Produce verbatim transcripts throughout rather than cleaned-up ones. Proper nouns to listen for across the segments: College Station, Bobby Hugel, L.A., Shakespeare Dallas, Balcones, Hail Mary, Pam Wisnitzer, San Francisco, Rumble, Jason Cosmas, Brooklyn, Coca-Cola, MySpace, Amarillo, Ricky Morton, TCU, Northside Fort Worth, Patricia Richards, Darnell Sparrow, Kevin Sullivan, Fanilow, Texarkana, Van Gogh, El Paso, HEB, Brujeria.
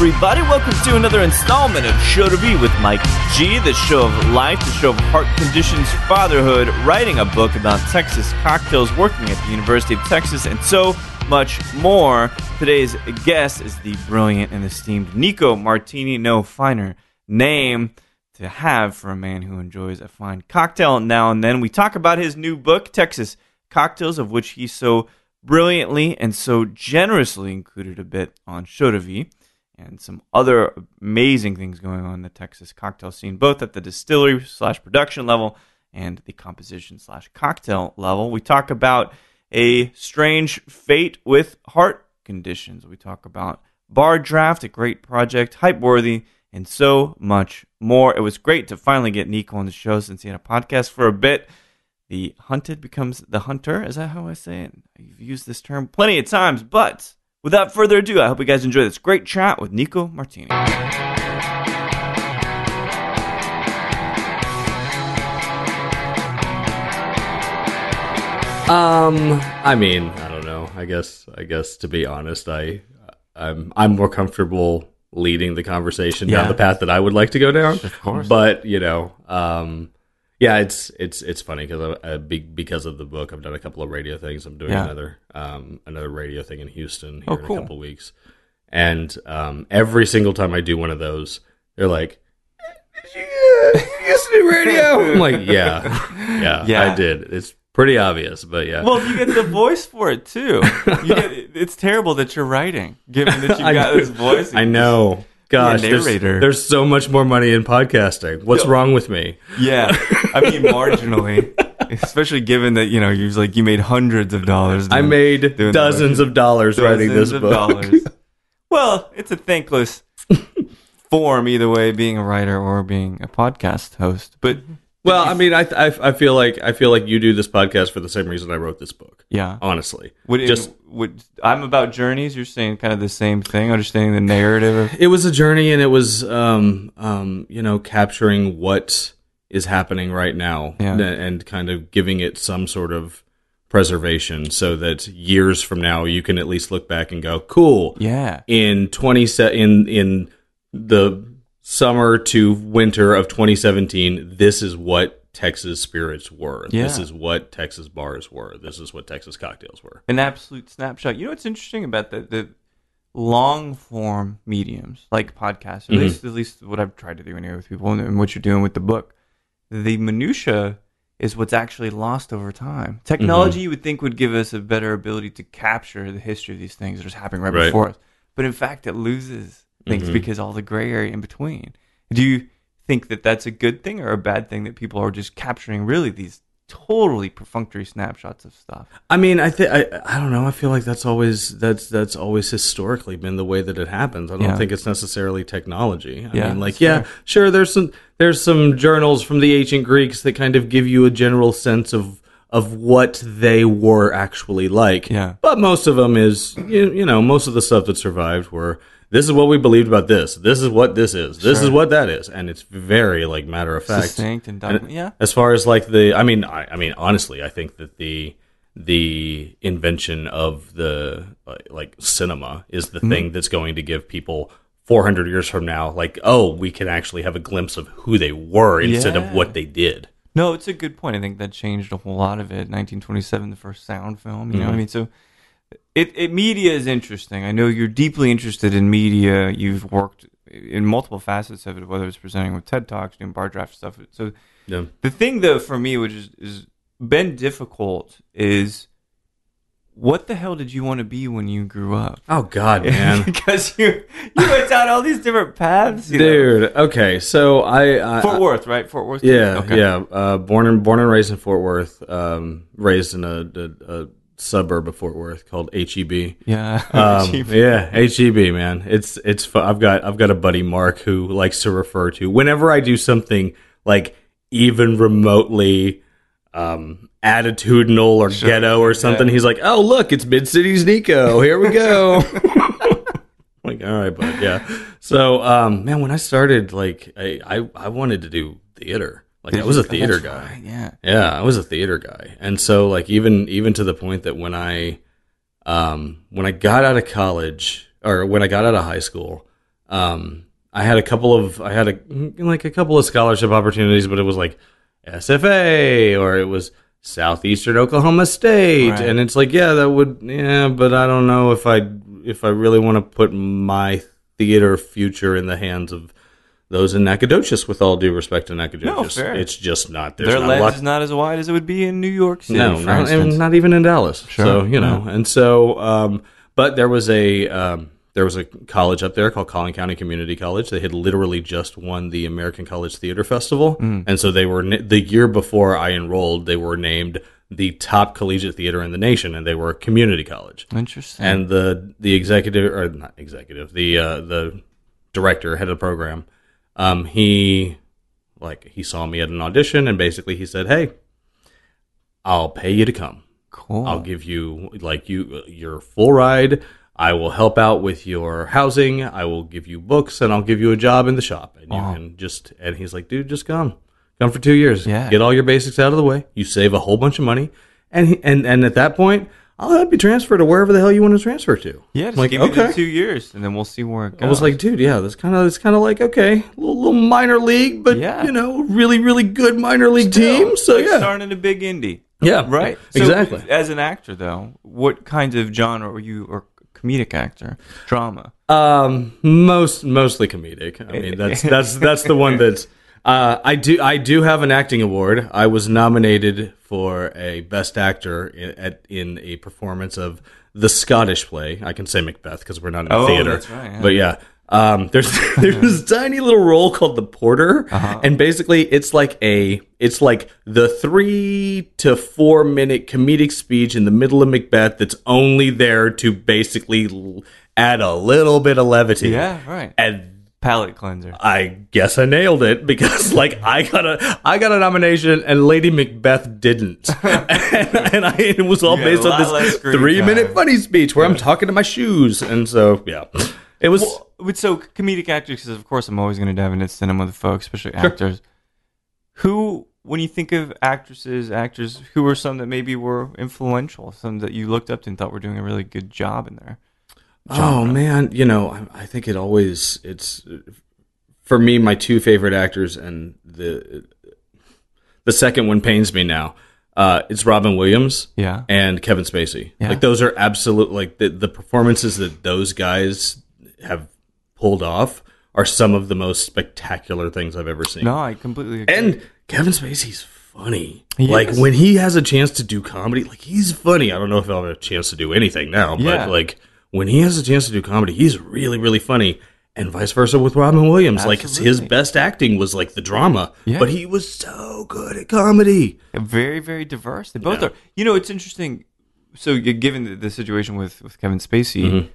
Everybody, welcome to another installment of Show to Be with Mike G, the show of life, the show of heart conditions, fatherhood, writing a book about Texas cocktails, working at the University of Texas, and so much more. Today's guest is the brilliant and esteemed Nico Martini, no finer name to have for a man who enjoys a fine cocktail now and then. We talk about his new book, Texas Cocktails, of which he so brilliantly and so generously included a bit on Show to Be, and some other amazing things going on in the Texas cocktail scene, both at the distillery slash production level and the composition slash cocktail level. We talk about a strange fate with heart conditions. We talk about Bar Draft, a great project, Hypeworthy, and so much more. It was great to finally get Nico on the show since he had a podcast for a bit. The hunted becomes the hunter. Is that how I say it? I've used this term plenty of times, but without further ado, I hope you guys enjoy this great chat with Nico Martini. Um, I mean, I don't know. I guess, I guess to be honest, I, I'm, I'm more comfortable leading the conversation yeah. down the path that I would like to go down. Of course, but you know, um, yeah, it's, it's, it's funny because I, I, because of the book, I've done a couple of radio things. I'm doing yeah. another. Um, another radio thing in Houston here oh, cool. in a couple weeks, and um, every single time I do one of those, they're like, "Did you, uh, you used to do radio?" I'm like, "Yeah, yeah, yeah, I did." It's pretty obvious, but yeah. Well, you get the voice for it too. You get, it's terrible that you're writing, given that you got this voice. I know. Gosh, there's, there's so much more money in podcasting. What's Yo, wrong with me? Yeah, I mean, marginally. Especially given that, you know, you like you made hundreds of dollars. Doing, I made dozens of dollars dozens writing this book. Dollars. Well, it's a thankless form either way, being a writer or being a podcast host. But well, I mean, I, I I feel like I feel like you do this podcast for the same reason I wrote this book. Yeah, honestly, would it, just would I'm about journeys. You're saying kind of the same thing, understanding the narrative. Of- it was a journey, and it was um um you know capturing what is happening right now yeah. and, and kind of giving it some sort of preservation so that years from now you can at least look back and go, cool. Yeah. In twenty se- in in the summer to winter of twenty seventeen, this is what Texas spirits were. Yeah. This is what Texas bars were. This is what Texas cocktails were. An absolute snapshot. You know what's interesting about the the long form mediums like podcasts, at mm-hmm. least at least what I've tried to do anyway with people and what you're doing with the book. The minutia is what's actually lost over time. Technology, mm-hmm. you would think, would give us a better ability to capture the history of these things that are happening right, right. before us. But in fact, it loses things mm-hmm. because all the gray area in between. Do you think that that's a good thing or a bad thing that people are just capturing really these totally perfunctory snapshots of stuff? I mean, I think I don't know. I feel like that's always that's that's always historically been the way that it happens. I don't yeah. think it's necessarily technology. I yeah, mean, like yeah, fair. sure. There's some there's some journals from the ancient Greeks that kind of give you a general sense of of what they were actually like. Yeah. But most of them is you, you know most of the stuff that survived were this is what we believed about this. This is what this is. This sure. is what that is, and it's very like matter of fact, distinct and, and yeah. As far as like the, I mean, I, I mean, honestly, I think that the the invention of the like cinema is the mm-hmm. thing that's going to give people four hundred years from now, like, oh, we can actually have a glimpse of who they were instead yeah. of what they did. No, it's a good point. I think that changed a whole lot of it. nineteen twenty-seven, the first sound film. You mm-hmm. know what I mean? So. It, it media is interesting. I know you're deeply interested in media. You've worked in multiple facets of it, whether it's presenting with TED Talks, doing Bar Draft stuff. So yeah. the thing, though, for me, which is, is been difficult, is what the hell did you want to be when you grew up? Oh God, man! Because you you went down all these different paths, you dude. Know? Okay, so I, I Fort Worth, right? Fort Worth. Yeah, okay. yeah. Uh, born and born and raised in Fort Worth. Um, raised in a. a, a suburb of Fort Worth called H E B. Yeah, um, H E B. Yeah, H E B, man. It's it's. Fun. I've got I've got a buddy Mark who likes to refer to whenever I do something like even remotely um, attitudinal or sure. ghetto or something. Yeah. He's like, "Oh, look, it's Mid Cities Nico. Here we go." Like, all right, bud. Yeah. So, um, man, when I started, like, I, I, I wanted to do theater. Like, I was a theater guy. Right, yeah. Yeah, I was a theater guy, and so like even even to the point that when I, um, when I got out of college or when I got out of high school, um, I had a couple of I had a like a couple of scholarship opportunities, but it was like S F A or it was Southeastern Oklahoma State, right. And it's like, yeah, that would yeah, but I don't know if I. if I really want to put my theater future in the hands of those in Nacogdoches, with all due respect to Nacogdoches. No, fair. It's just not. Their not lens is not as wide as it would be in New York City, no, not, and not even in Dallas. Sure. So, you know, yeah. And so, um, but there was a um, there was a college up there called Collin County Community College. They had literally just won the American College Theater Festival. Mm. And so they were, the year before I enrolled, they were named the top collegiate theater in the nation, and they were a community college. Interesting. And the the executive, or not executive, the uh, the director, head of the program, um, he like he saw me at an audition, and basically he said, "Hey, I'll pay you to come. Cool. I'll give you like you your full ride. I will help out with your housing. I will give you books, and I'll give you a job in the shop. And wow. you can just." And he's like, "Dude, just come." Come for two years. Yeah. Get all your basics out of the way. You save a whole bunch of money. And he, and and at that point, I'll help you transfer to wherever the hell you want to transfer to. Yeah, just like, give okay. me the two years, and then we'll see where it goes. I was like, dude, yeah, that's kind of it's kind of like, okay, a little, little minor league, but, yeah. you know, really, really good minor league Still, team. So, yeah. Starting a big indie. Yeah. Right? So exactly. As an actor, though, what kinds of genre were you, or comedic actor? Drama? Um, most mostly comedic. I mean, that's that's that's the one that's... Uh, I do. I do have an acting award. I was nominated for a Best Actor in, at, in a performance of the Scottish play. I can say Macbeth because we're not in oh, theater. That's right, yeah. But yeah, um, there's there's this tiny little role called the Porter, uh-huh. and basically it's like a it's like the three to four minute comedic speech in the middle of Macbeth that's only there to basically add a little bit of levity. Yeah, right. And palate cleanser. I guess I nailed it because, like, I got a I got a nomination and Lady Macbeth didn't, and, and I, it was all based on this three time. minute funny speech where yeah. I'm talking to my shoes, and so yeah, it was. Well, so comedic actors, because of course I'm always going to dive into cinema with folks, especially sure. actors. Who, when you think of actresses, actors, who are some that maybe were influential, some that you looked up to and thought were doing a really good job in there? Genre. Oh man, you know, I, I think it always it's for me my two favorite actors, and the the second one pains me now. Uh, it's Robin Williams, yeah, and Kevin Spacey. Yeah. Like those are absolute like the, the performances that those guys have pulled off are some of the most spectacular things I've ever seen. No, I completely agree. And Kevin Spacey's funny. He like is. When he has a chance to do comedy, like he's funny. I don't know if I'll have a chance to do anything now, yeah. but like when he has a chance to do comedy, he's really, really funny, and vice versa with Robin Williams. Absolutely. Like his best acting was like the drama, yeah. but he was so good at comedy. Very, very diverse. They both yeah. are. You know, it's interesting. So, given the, the situation with, with Kevin Spacey, mm-hmm.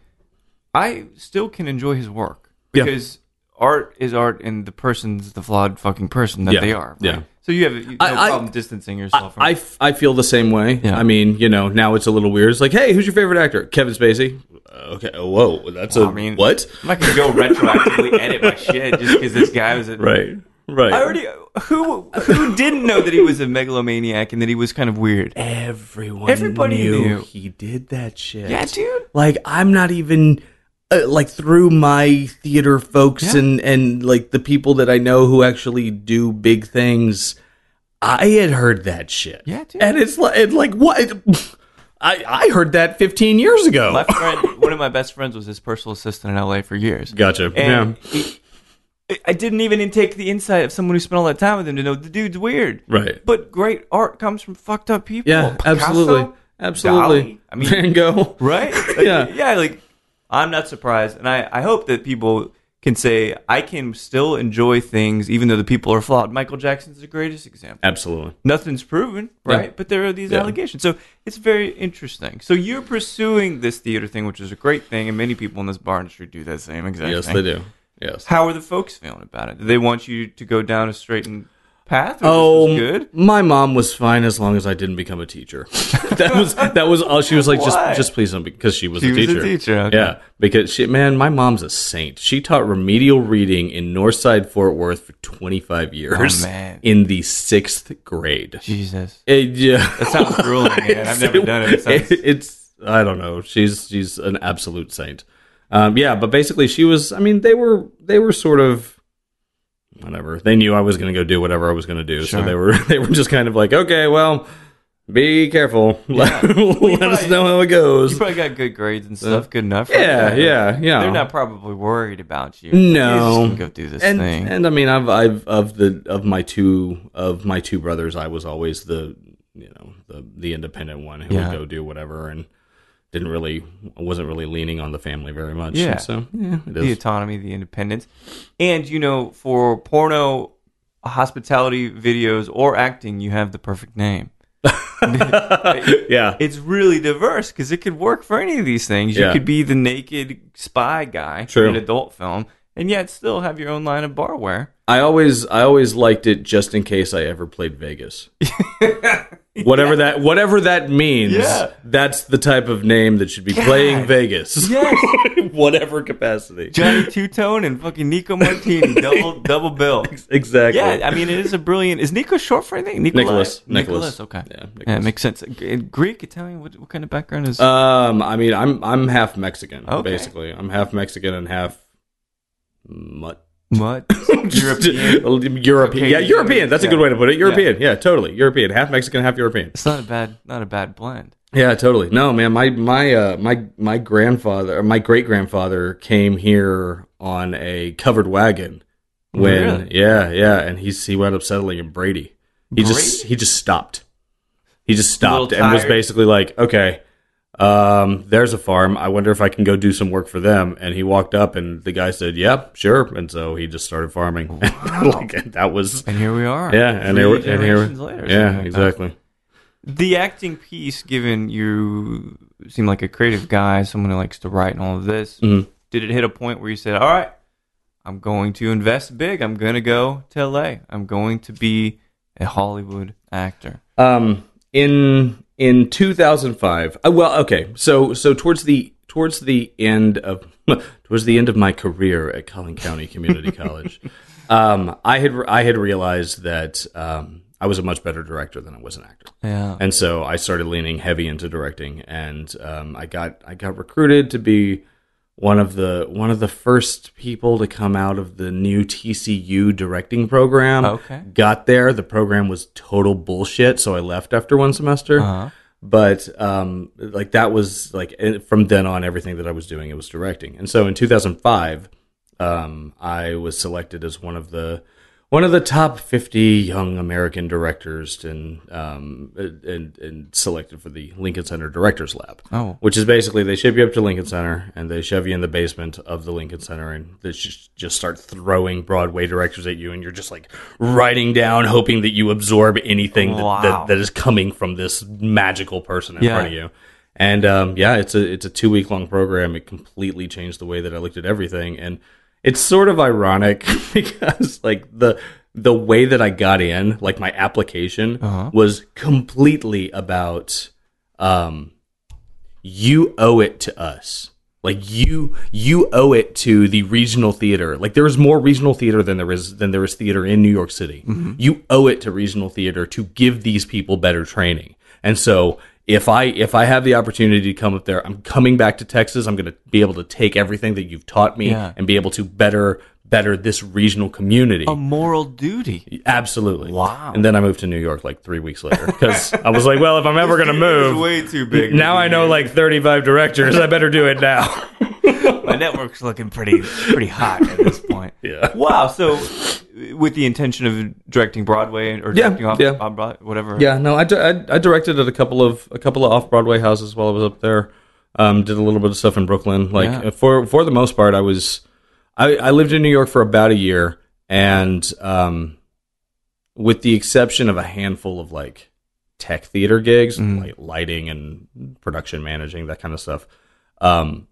I still can enjoy his work because yeah. art is art, and the person's the flawed fucking person that yeah. they are. Right? Yeah. So you have no I, problem I, distancing yourself from I, it. I, I feel the same way. Yeah. I mean, you know, now it's a little weird. It's like, hey, who's your favorite actor? Kevin Spacey. Okay. Whoa. That's well, a I mean, what? I'm not going to go retroactively edit my shit just because this guy was a... Right. Right. I already... Who who didn't know that he was a megalomaniac and that he was kind of weird? Everyone Everybody knew, knew he did that shit. Yeah, dude. Like, I'm not even... Uh, like through my theater folks yeah. and, and like the people that I know who actually do big things, I had heard that shit. Yeah, dude. And it's like, it's like what? I, I heard that fifteen years ago. My friend, one of my best friends was his personal assistant in L A for years. Gotcha. And yeah. He, I didn't even take the insight of someone who spent all that time with him to know the dude's weird. Right. But great art comes from fucked up people. Yeah, Picasso, absolutely. Absolutely. Dolly, I mean, Van Gogh. Right? Like, yeah. Yeah, like. I'm not surprised, and I, I hope that people can say, I can still enjoy things even though the people are flawed. Michael Jackson's the greatest example. Absolutely. Nothing's proven, right? Yeah. But there are these yeah. allegations. So it's very interesting. So you're pursuing this theater thing, which is a great thing, and many people in this bar industry do that same exact yes, thing. Yes, they do. Yes. How are the folks feeling about it? Do they want you to go down a straightened path? Or oh, this is good? My mom was fine as long as I didn't become a teacher. that was that was all. She was like, just just please don't, because she was she a teacher. Was a teacher. Okay. Yeah, because she, man, my mom's a saint. She taught remedial reading in Northside Fort Worth for twenty-five years. Oh, man. In the sixth grade. Jesus, it, yeah, that sounds grueling. Man, I've never done it. It sounds... it, it's I don't know. She's she's an absolute saint. Um, yeah, but basically she was, I mean, they were, they were sort of whatever. They knew I was going to go do whatever I was going to do. Sure. So they were, they were just kind of like, okay, well, be careful. Yeah. Let probably, us know how it goes. You probably got good grades and stuff. Uh, good enough. Right? Yeah. Yeah. Yeah. They're not probably worried about you. No. You just go do this and, thing. And I mean, I've, I've, of the, of my two, of my two brothers, I was always the, you know, the, the independent one who yeah. would go do whatever. And Didn't really, wasn't really leaning on the family very much. Yeah. So, yeah, it is. The autonomy, the independence. And, you know, for porno, hospitality videos, or acting, you have the perfect name. Yeah. It's really diverse because it could work for any of these things. You yeah. could be the naked spy guy True. in an adult film and yet still have your own line of barware. I always, I always liked it just in case I ever played Vegas. Whatever yeah. that whatever that means, yeah. that's the type of name that should be God. playing Vegas. Yes. Whatever capacity. Johnny Two-Tone and fucking Nico Martini. Double double bill. Exactly. Yeah, I mean, it is a brilliant... Is Nico short for anything? Nicholas. Nicholas. Nicholas, okay. Yeah, Nicholas. Yeah, it makes sense. Greek, Italian, what, what kind of background is... Um, I mean, I'm I'm half Mexican, okay. basically. I'm half Mexican and half... mutt. What? European. European. Yeah, European. That's yeah. a good way to put it. European. Yeah. yeah, totally. European. Half Mexican, half European. It's not a bad not a bad blend. Yeah, totally. No, man, my my uh, my my grandfather, my great-grandfather came here on a covered wagon when oh, really? yeah, yeah, and he's he wound up settling in Brady. He Brady? just he just stopped. He just stopped and was basically like, "Okay, um there's a farm. I wonder if I can go do some work for them." And he walked up and the guy said, "Yep, sure." And so he just started farming. Wow. Like, and that was and here we are yeah and here, and here later, yeah like exactly that. The acting piece, given you seem like a creative guy, someone who likes to write and all of this, mm-hmm. did it hit a point where you said, all right, I'm going to invest big, I'm gonna go to L A, I'm going to be a Hollywood actor? um in In two thousand five, uh, well, okay, so so towards the towards the end of towards the end of my career at Collin County Community College, um, I had I had realized that um, I was a much better director than I was an actor. Yeah, and so I started leaning heavy into directing, and um, I got I got recruited to be one of the one of the first people to come out of the new T C U directing program. Okay. Got there. The program was total bullshit, so I left after one semester. Uh-huh. But um, like that was like from then on, everything that I was doing, it was directing. And so in two thousand five, um, I was selected as one of the one of the top fifty young American directors, and um, and, and selected for the Lincoln Center Directors Lab, oh. which is basically they ship you up to Lincoln Center and they shove you in the basement of the Lincoln Center and they just, just start throwing Broadway directors at you, and you're just like writing down, hoping that you absorb anything wow. that, that, that is coming from this magical person in yeah. front of you. And um, yeah, it's a it's a two week long program. It completely changed the way that I looked at everything. And it's sort of ironic because, like, the the way that I got in, like, my application uh-huh. was completely about, um, you owe it to us. Like, you you owe it to the regional theater. Like, there is more regional theater than there is than there is theater in New York City. Mm-hmm. You owe it to regional theater to give these people better training. And so... If I if I have the opportunity to come up there, I'm coming back to Texas. I'm going to be able to take everything that you've taught me yeah. and be able to better better this regional community. A moral duty. Absolutely. Wow. And then I moved to New York like three weeks later because I was like, well, if I'm ever going to move, way too big. Now I know like thirty-five directors. I better do it now. My network's looking pretty pretty hot at this point. Yeah. Wow. So. With the intention of directing Broadway or directing yeah, off, yeah. off Broadway, whatever. Yeah, no, I, I, I directed at a couple of a couple of off Broadway houses while I was up there. Um, did a little bit of stuff in Brooklyn. Like yeah. for for the most part, I was I, I lived in New York for about a year, and um, with the exception of a handful of like tech theater gigs, mm. like lighting and production managing, that kind of stuff, um,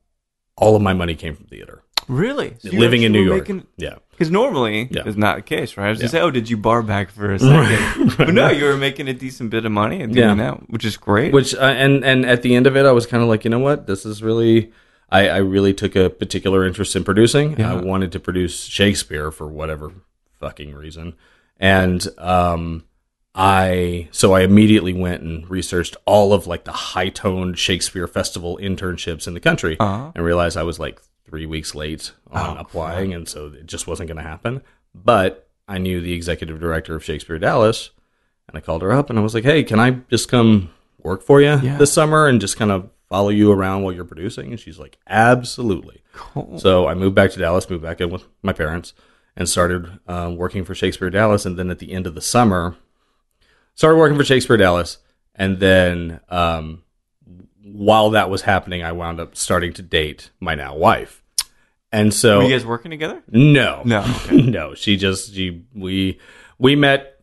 all of my money came from theater. Really? So living in New York. Making... Yeah. Because normally yeah. it's not the case, right? I was yeah. just saying, oh, did you bar back for a second? But no, you were making a decent bit of money and doing yeah. that, which is great. Which uh, and, and at the end of it, I was kind of like, you know what? This is really... I, I really took a particular interest in producing. Yeah. I wanted to produce Shakespeare for whatever fucking reason. And um, I... So I immediately went and researched all of like the high-toned Shakespeare Festival internships in the country uh-huh. and realized I was like... three weeks late on oh, applying, and so it just wasn't going to happen. But I knew the executive director of Shakespeare Dallas, and I called her up, and I was like, hey, can I just come work for you yeah. this summer and just kind of follow you around while you're producing? And she's like, absolutely. Cool. So I moved back to Dallas, moved back in with my parents, and started um, working for Shakespeare Dallas. And then at the end of the summer, started working for Shakespeare Dallas, and then... Um, while that was happening, I wound up starting to date my now wife. And so... Were you guys working together? No. No. Okay. No. She just... She, we we met...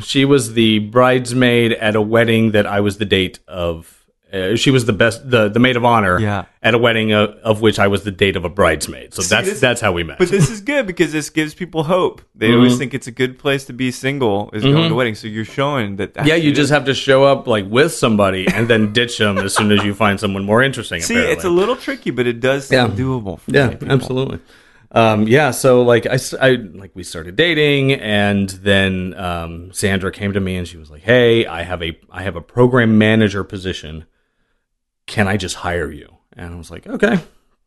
She was the bridesmaid at a wedding that I was the date of... Uh, she was the best, the, the maid of honor yeah. at a wedding of, of which I was the date of a bridesmaid. So See, that's this, that's how we met. But this is good because this gives people hope. They mm-hmm. always think it's a good place to be single is mm-hmm. going to weddings. So you're showing that. That's yeah, you just is. have to show up like with somebody and then ditch them as soon as you find someone more interesting. See, apparently. It's a little tricky, but it does seem yeah. doable. For yeah, absolutely. Um, yeah, so like I, I like we started dating, and then um, Sandra came to me and she was like, "Hey, I have a I have a program manager position. Can I just hire you?" And I was like, okay.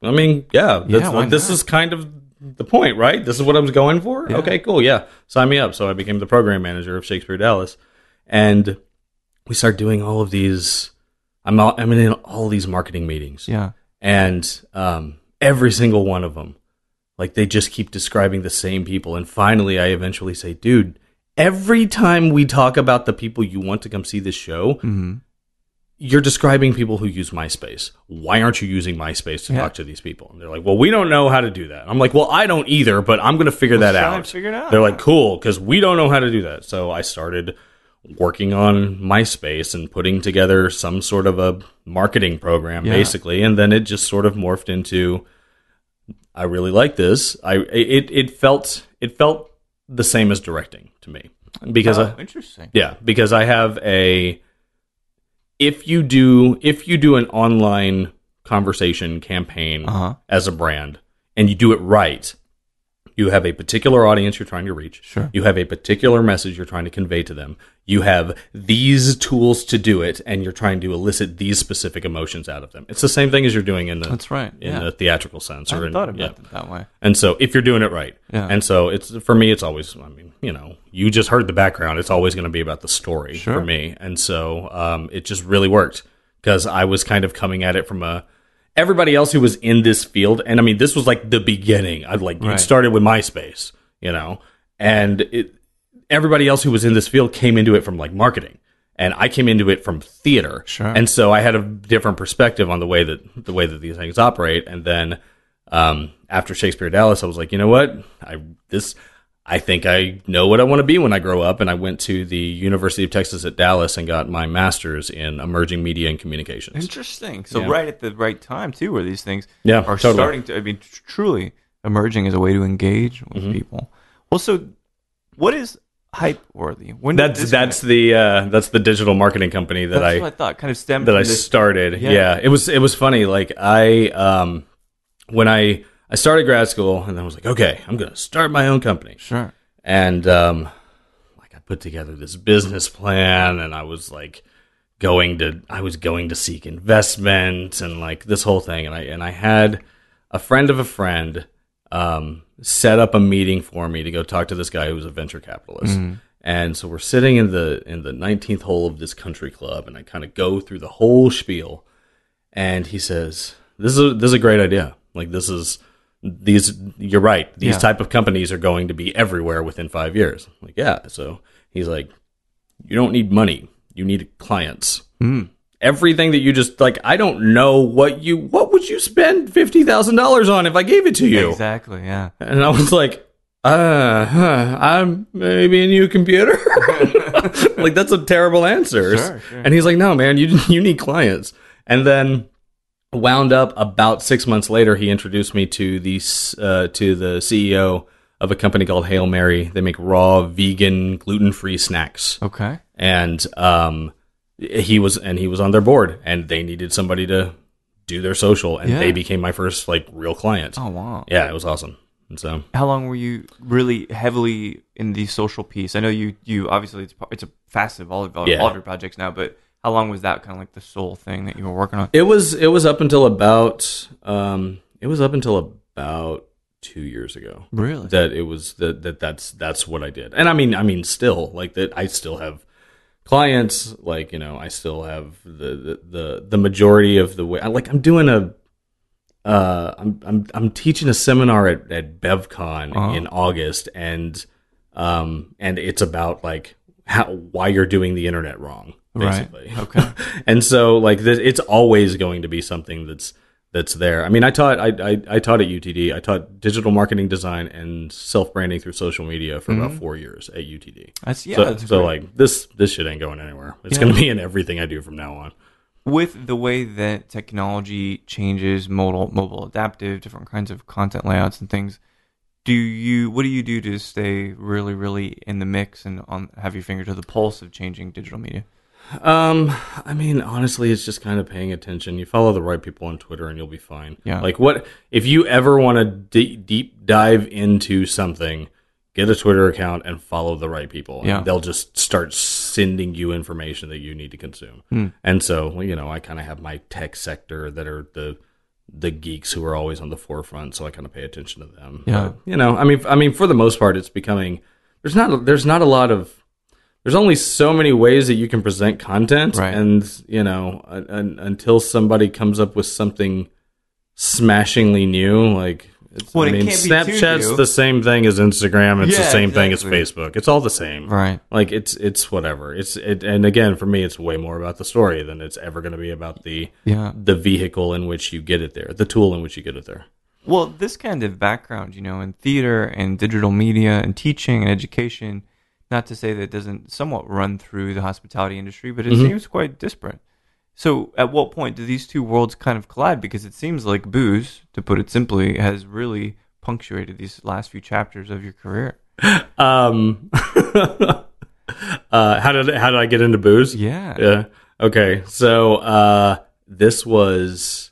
I mean, yeah, that's, yeah like, this is kind of the point, right? This is what I was going for? Yeah. Okay, cool, yeah. Sign me up. So I became the program manager of Shakespeare Dallas. And we start doing all of these, I'm, all, I'm in all these marketing meetings. Yeah. And um, every single one of them, like they just keep describing the same people. And finally, I eventually say, dude, every time we talk about the people you want to come see this show, mm-hmm. you're describing people who use MySpace. Why aren't you using MySpace to yeah. talk to these people? And they're like, well, we don't know how to do that. I'm like, well, I don't either, but I'm going to figure that out. Figure it out. They're like, cool, because we don't know how to do that. So I started working on MySpace and putting together some sort of a marketing program, yeah. basically. And then it just sort of morphed into, I really like this. I it it felt it felt the same as directing to me. Because oh, I, interesting. Yeah, because I have a... If you do if you do an online conversation campaign uh-huh. as a brand and you do it right, you have a particular audience you're trying to reach. Sure. You have a particular message you're trying to convey to them. You have these tools to do it, and you're trying to elicit these specific emotions out of them. It's the same thing as you're doing in the That's right. in yeah. the theatrical sense. I or in, thought about yeah. it that way. And so if you're doing it right. Yeah. And so it's for me it's always I mean, you know, you just heard the background. It's always going to be about the story sure. for me. And so um, it just really worked because I was kind of coming at it from a everybody else who was in this field, and I mean, this was like the beginning. I'd like right. it started with MySpace, you know, and it, everybody else who was in this field came into it from like marketing, and I came into it from theater, sure. and so I had a different perspective on the way that the way that these things operate. And then um, after Shakespeare Dallas, I was like, you know what, I this I think I know what I want to be when I grow up, and I went to the University of Texas at Dallas and got my master's in emerging media and communications. Interesting. So yeah. right at the right time, too, where these things yeah, are totally. starting to, I mean, tr- truly emerging as a way to engage with mm-hmm. people. Well, so what is Hypeworthy? When that's that's happen? the uh, that's the digital marketing company that that's I, what I thought kind of stemmed that from I this. started. Yeah. yeah, it was it was funny. Like I um, when I. I started grad school, and then I was like, okay, I'm going to start my own company. Sure. And um, like, I put together this business plan, and I was like going to, I was going to seek investment, and like this whole thing. And I and I had a friend of a friend um, set up a meeting for me to go talk to this guy who was a venture capitalist. Mm-hmm. And so we're sitting in the in the nineteenth hole of this country club, and I kind of go through the whole spiel, and he says, "This is a, this is a great idea. Like this is." These, you're right. These yeah. type of companies are going to be everywhere within five years. I'm like, yeah. So he's like, you don't need money. You need clients. Mm. everything that you just, like, I don't know what you, what would you spend fifty thousand dollars on if I gave it to you? Exactly, yeah. And I was like, uh, huh, I'm maybe a new computer. Like, that's a terrible answer. Sure, sure. And he's like, no, man, you you need clients. And then wound up about six months later, he introduced me to the, uh, to the C E O of a company called Hail Mary. They make raw, vegan, gluten-free snacks. Okay. And um, he was and he was on their board, and they needed somebody to do their social, and yeah. they became my first like real client. Oh wow! Yeah, it was awesome. And so, how long were you really heavily in the social piece? I know you you obviously it's it's a facet of all of all, yeah. all of your projects now, but how long was that kind of like the sole thing that you were working on? It was it was up until about um it was up until about. two years ago really that it was that, that that's that's what I did. And I mean I mean still like that I still have clients, like, you know, I still have the the the, the majority of the way I, like I'm doing a uh I'm I'm I'm teaching a seminar at, at BevCon uh-huh. in August, and um and it's about like how why you're doing the internet wrong basically. Right. Okay. And so like this, it's always going to be something that's That's there. I mean, I taught. I, I I taught at U T D. I taught digital marketing design and self branding through social media for mm-hmm. about four years at U T D. That's yeah. So, that's so like this this shit ain't going anywhere. It's yeah. going to be in everything I do from now on. With the way that technology changes, mobile mobile adaptive, different kinds of content layouts and things. Do you? What do you do to stay really really in the mix and on have your finger to the pulse of changing digital media? Um, I mean, honestly, it's just kind of paying attention. You follow the right people on Twitter and you'll be fine. Yeah. Like what, if you ever want to d- deep dive into something, get a Twitter account and follow the right people. And yeah. they'll just start sending you information that you need to consume. Hmm. And so, you know, I kind of have my tech sector that are the, the geeks who are always on the forefront. So I kind of pay attention to them. Yeah. But, you know, I mean, I mean, for the most part, it's becoming, there's not, there's not a lot of, there's only so many ways that you can present content, right. and you know, un- un- until somebody comes up with something smashingly new, like it's, well, I mean, it can't be Snapchat's the same thing as Instagram. It's yeah, the same exactly. thing as Facebook. It's all the same, right? Like it's it's whatever. It's it, and again, for me, it's way more about the story than it's ever going to be about the yeah. the vehicle in which you get it there, the tool in which you get it there. Well, this kind of background, you know, in theater and digital media and teaching and education. Not to say that it doesn't somewhat run through the hospitality industry, but it mm-hmm. seems quite disparate. So at what point do these two worlds kind of collide? Because it seems like booze, to put it simply, has really punctuated these last few chapters of your career. Um, uh, how did how did I get into booze? Yeah. Yeah. Okay. So uh, this was,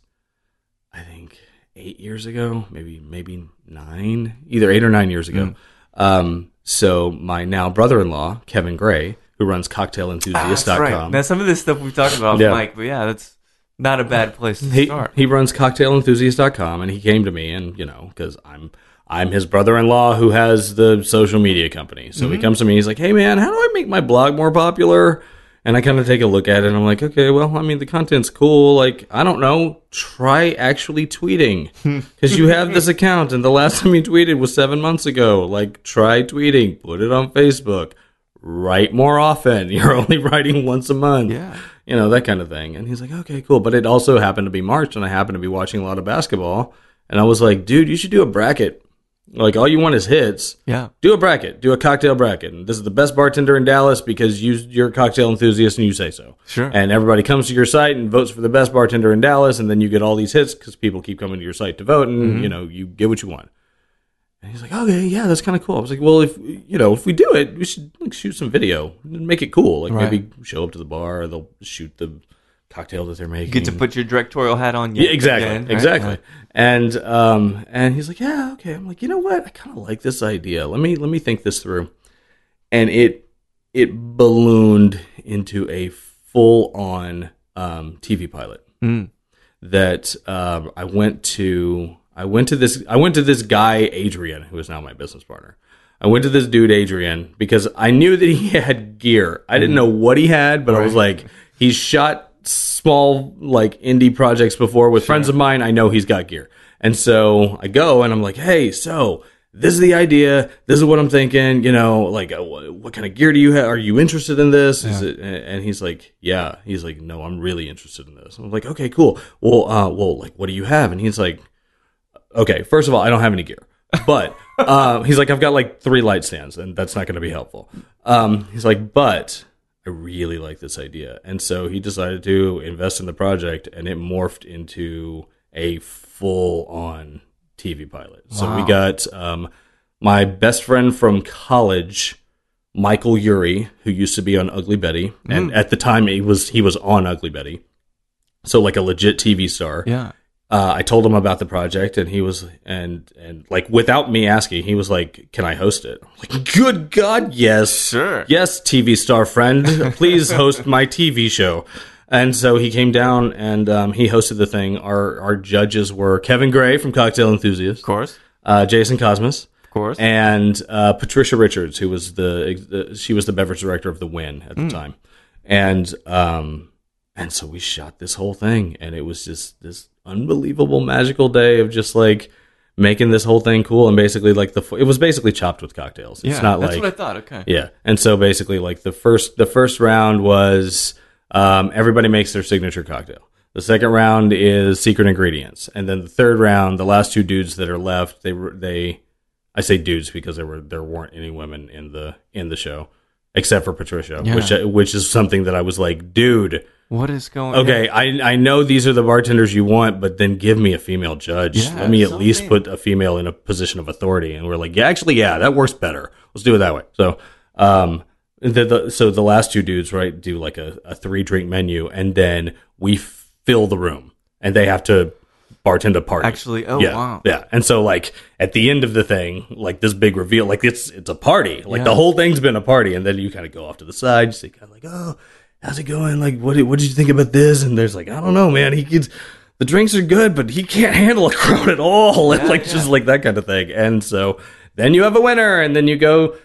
I think, eight years ago, maybe maybe nine, either eight or nine years ago. Mm. Um, so my now brother-in-law, Kevin Gray, who runs Cocktail Enthusiast dot com. Ah, right. Now, some of this stuff we've talked about, yeah. Mike, but yeah, that's not a bad place to he, start. He runs Cocktail Enthusiast dot com, and he came to me, and, you know, because I'm I'm his brother-in-law who has the social media company. So mm-hmm. he comes to me, he's like, hey, man, how do I make my blog more popular? And I kind of take a look at it, and I'm like, okay, well, I mean, the content's cool. Like, I don't know, try actually tweeting, because you have this account, and the last time you tweeted was seven months ago. Like, try tweeting, put it on Facebook, write more often. You're only writing once a month, yeah. you know, that kind of thing. And he's like, okay, cool. But it also happened to be March, and I happened to be watching a lot of basketball, and I was like, dude, you should do a bracket. Like, all you want is hits. Yeah. Do a bracket. Do a cocktail bracket. And this is the best bartender in Dallas because you, you're a cocktail enthusiast and you say so. Sure. And everybody comes to your site and votes for the best bartender in Dallas, and then you get all these hits because people keep coming to your site to vote, and, mm-hmm. you know, you get what you want. And he's like, okay, yeah, that's kind of cool. I was like, well, if, you know, if we do it, we should, like, shoot some video and make it cool. Like, right. maybe show up to the bar, or they'll shoot the cocktail that they're making. You get to put your directorial hat on. Yeah, exactly, again, right? exactly. And um, and he's like, yeah, okay. I'm like, you know what? I kind of like this idea. Let me let me think this through. And it it ballooned into a full on um, T V pilot mm. that um, I went to. I went to this. I went to this guy Adrian, who is now my business partner. I went to this dude Adrian because I knew that he had gear. I didn't know what he had, but right. I was like, he's shot small like indie projects before with sure. friends of mine. I know he's got gear. And so I go and I'm like, hey, so this is the idea, this is what I'm thinking, you know, like, what, what kind of gear do you have? Are you interested in this? Yeah. Is it? And he's like, yeah. He's like, no, I'm really interested in this. I'm like, okay, cool. Well, uh, well, like, what do you have? And he's like, okay, first of all, I don't have any gear. But uh, he's like, I've got like three light stands, and that's not going to be helpful. Um, he's like, but I really like this idea. And so he decided to invest in the project, and it morphed into a full-on T V pilot. Wow. So we got um, my best friend from college, Michael Urie, who used to be on Ugly Betty. Mm. And at the time, he was he was on Ugly Betty. So like a legit T V star. Yeah. Uh, I told him about the project, and he was, and, and like, without me asking, he was like, can I host it? I'm like, good God, yes. Sure. Yes, T V star friend, please host my T V show. And so he came down, and um, he hosted the thing. Our our judges were Kevin Gray from Cocktail Enthusiast. Of course. Uh, Jason Cosmas. Of course. And uh, Patricia Richards, who was the, uh, she was the beverage director of the Wynn at the mm. time. And, um, and so we shot this whole thing, and it was just this unbelievable magical day of just like making this whole thing cool. And basically like the it was basically chopped with cocktails. It's yeah, not that's like that's what I thought. Okay. Yeah. And so basically like the first the first round was um everybody makes their signature cocktail. The second round is secret ingredients, and then the third round, the last two dudes that are left, they were they I say dudes because there were there weren't any women in the in the show except for Patricia, yeah. which which is something that I was like, dude, what is going on? Okay, I I know these are the bartenders you want, but then give me a female judge. Yeah, Let me at something. least put a female in a position of authority. And we're like, yeah, actually, yeah, that works better. Let's do it that way. So um, the, the so the last two dudes, right, do like a, a three-drink menu, and then we fill the room, and they have to bartend a party. Actually, oh, yeah, wow. Yeah, and so like at the end of the thing, like this big reveal, like it's, it's a party. Like yeah. the whole thing's been a party, and then you kind of go off to the side, you see kind of like, oh, how's it going? Like, what did, what did you think about this? And there's like, I don't know, man. He gets, the drinks are good, but he can't handle a crowd at all. Yeah, like, yeah. just like that kind of thing. And so then you have a winner, and then you go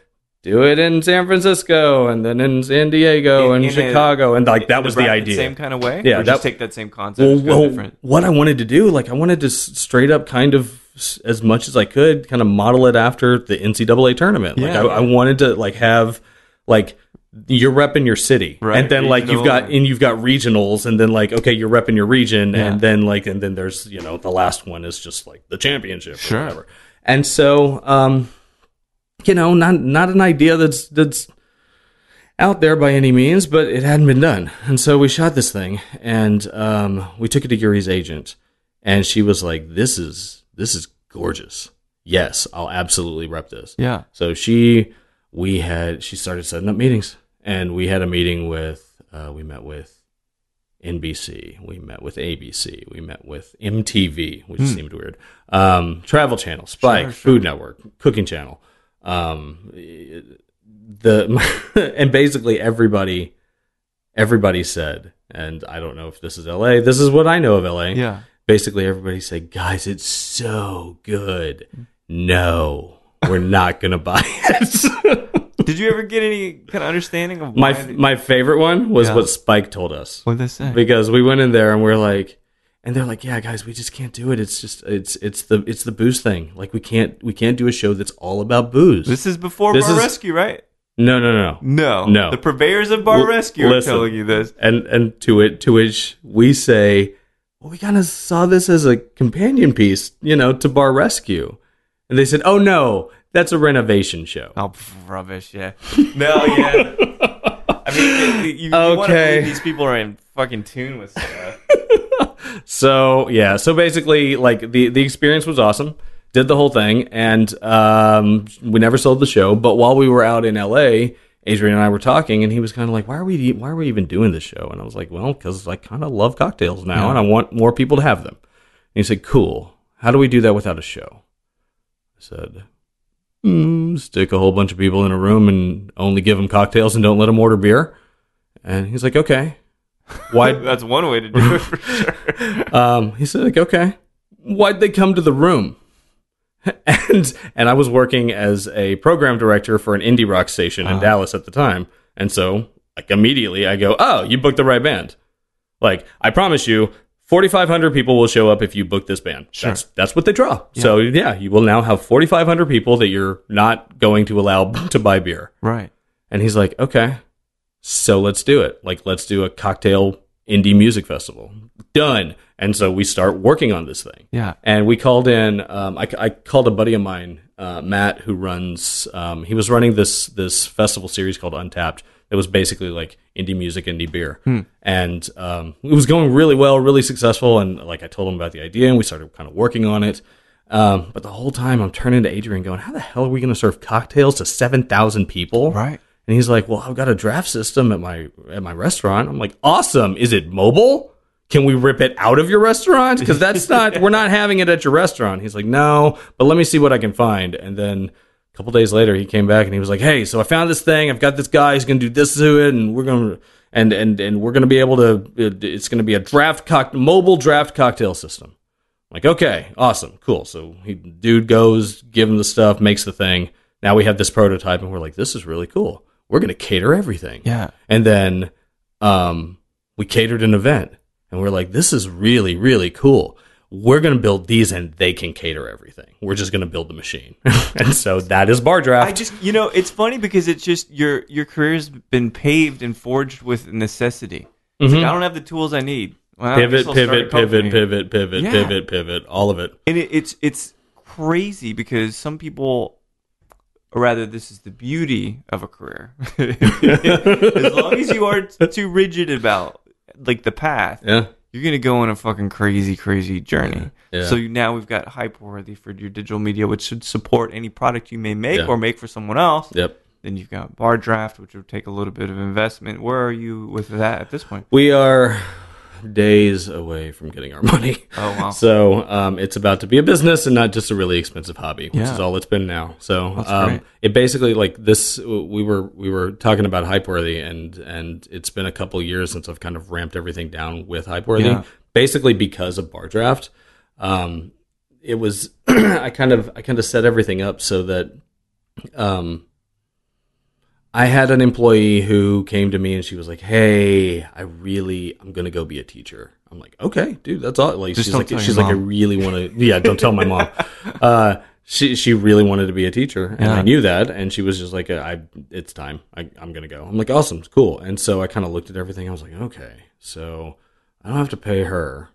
do it in San Francisco, and then in San Diego, in, and in Chicago. A, and like, that in, was the, the idea. Same kind of way? Yeah. Or that, just take that same concept. Well, well, what I wanted to do, like, I wanted to straight up kind of, as much as I could, kind of model it after the N C double A tournament. Like, yeah, I, yeah. I wanted to, like, have, like, you're repping your city, right, and then regional, like you've got and you've got regionals, and then like okay, you're repping your region, yeah. and then like and then there's you know the last one is just like the championship, sure. or whatever. And so, um, you know, not not an idea that's that's out there by any means, but it hadn't been done, and so we shot this thing, and um, we took it to Urie's agent, and she was like, "This is this is gorgeous. Yes, I'll absolutely rep this." Yeah. So she we had she started setting up meetings. And we had a meeting with, uh, we met with N B C, we met with A B C, we met with M T V, which mm. seemed weird, um, Travel Channel, Spike, sure, sure. Food Network, Cooking Channel, um, the and basically everybody, everybody said, and I don't know if this is L A, this is what I know of L A. Yeah, basically everybody said, guys, it's so good. No, we're not gonna buy it. Did you ever get any kind of understanding of why? My, my favorite one was yeah. what Spike told us. What did they say? Because we went in there and we're like, and they're like, yeah, guys, we just can't do it. It's just, it's, it's the, it's the booze thing. Like we can't, we can't do a show that's all about booze. This is before this Bar is, Rescue, right? No, no, no, no, no. The purveyors of Bar well, Rescue listen, are telling you this. And, and to it, to which we say, well, we kind of saw this as a companion piece, you know, to Bar Rescue. And they said, oh no, that's a renovation show. Oh, rubbish, yeah. No, yeah. I mean, you, you okay. want to believe these people are in fucking tune with stuff. So, yeah. So, basically, like, the, the experience was awesome. Did the whole thing. And um, we never sold the show. But while we were out in L A, Adrian and I were talking, and he was kind of like, why are we why are we even doing this show? And I was like, well, because I kind of love cocktails now, yeah. and I want more people to have them. And he said, cool. How do we do that without a show? I said... Mm, stick a whole bunch of people in a room and only give them cocktails and don't let them order beer. And he's like, okay. Why? That's one way to do it for sure. um, he said, like, okay. Why'd they come to the room? and and I was working as a program director for an indie rock station uh-huh. in Dallas at the time. And so like immediately I go, oh, you booked the right band. Like, I promise you, forty-five hundred people will show up if you book this band. Sure. That's, that's what they draw. Yeah. So, yeah, you will now have forty-five hundred people that you're not going to allow to buy beer. Right. And he's like, okay, so let's do it. Like, let's do a cocktail indie music festival. Done. And so we start working on this thing. Yeah. And we called in, um, I, I called a buddy of mine, uh, Matt, who runs, um, he was running this this festival series called Untapped. It was basically like indie music, indie beer. Hmm. And um, it was going really well, really successful. And like I told him about the idea and we started kind of working on it. Um, but the whole time I'm turning to Adrian going, how the hell are we going to serve cocktails to seven thousand people? Right. And he's like, well, I've got a draft system at my at my restaurant. I'm like, awesome. Is it mobile? Can we rip it out of your restaurant? Because that's not, we're not having it at your restaurant. He's like, no, but let me see what I can find. And then a couple days later, he came back and he was like, hey, so I found this thing. I've got this guy. He's going to do this to it. And we're going to, and, and, and we're going to be able to, it, it's going to be a draft cock, mobile draft cocktail system. I'm like, okay, awesome. Cool. So he, dude goes, give him the stuff, makes the thing. Now we have this prototype and we're like, this is really cool. We're going to cater everything. Yeah. And then, um, we catered an event. And we're like, this is really, really cool. We're going to build these and they can cater everything. We're just going to build the machine. And so that is Bar Draft. I just, you know, it's funny because it's just your your career's been paved and forged with necessity. It's mm-hmm. like, I don't have the tools I need. Well, pivot, I pivot, pivot, pivot, pivot, yeah. pivot, pivot, all of it. And it, it's it's crazy because some people, or rather this is the beauty of a career. As long as you aren't too rigid about like the path, yeah, you're gonna go on a fucking crazy, crazy journey. Yeah. Yeah. So you, now we've got Hypeworthy for your digital media, which should support any product you may make yeah. or make for someone else. Yep. Then you've got Bar Draft, which would take a little bit of investment. Where are you with that at this point? We are days away from getting our money. Oh wow! So um, it's about to be a business and not just a really expensive hobby, which yeah. is all it's been now. So um, it basically like this. We were we were talking about Hypeworthy, and and it's been a couple of years since I've kind of ramped everything down with Hypeworthy, yeah. basically because of Bar Draft. Um, it was I kind of I kind of set everything up so that um, I had an employee who came to me and she was like, hey, I really, I'm going to go be a teacher. I'm like, okay, dude, that's all. Like, Just she's like, she's like, mom. I really want to, yeah, don't tell my mom. Uh, she, she really wanted to be a teacher and yeah. I knew that. And she was just like, I, it's time. I, I'm going to go. I'm like, awesome. It's cool. And so I kind of looked at everything. I was like, okay, so I don't have to pay her.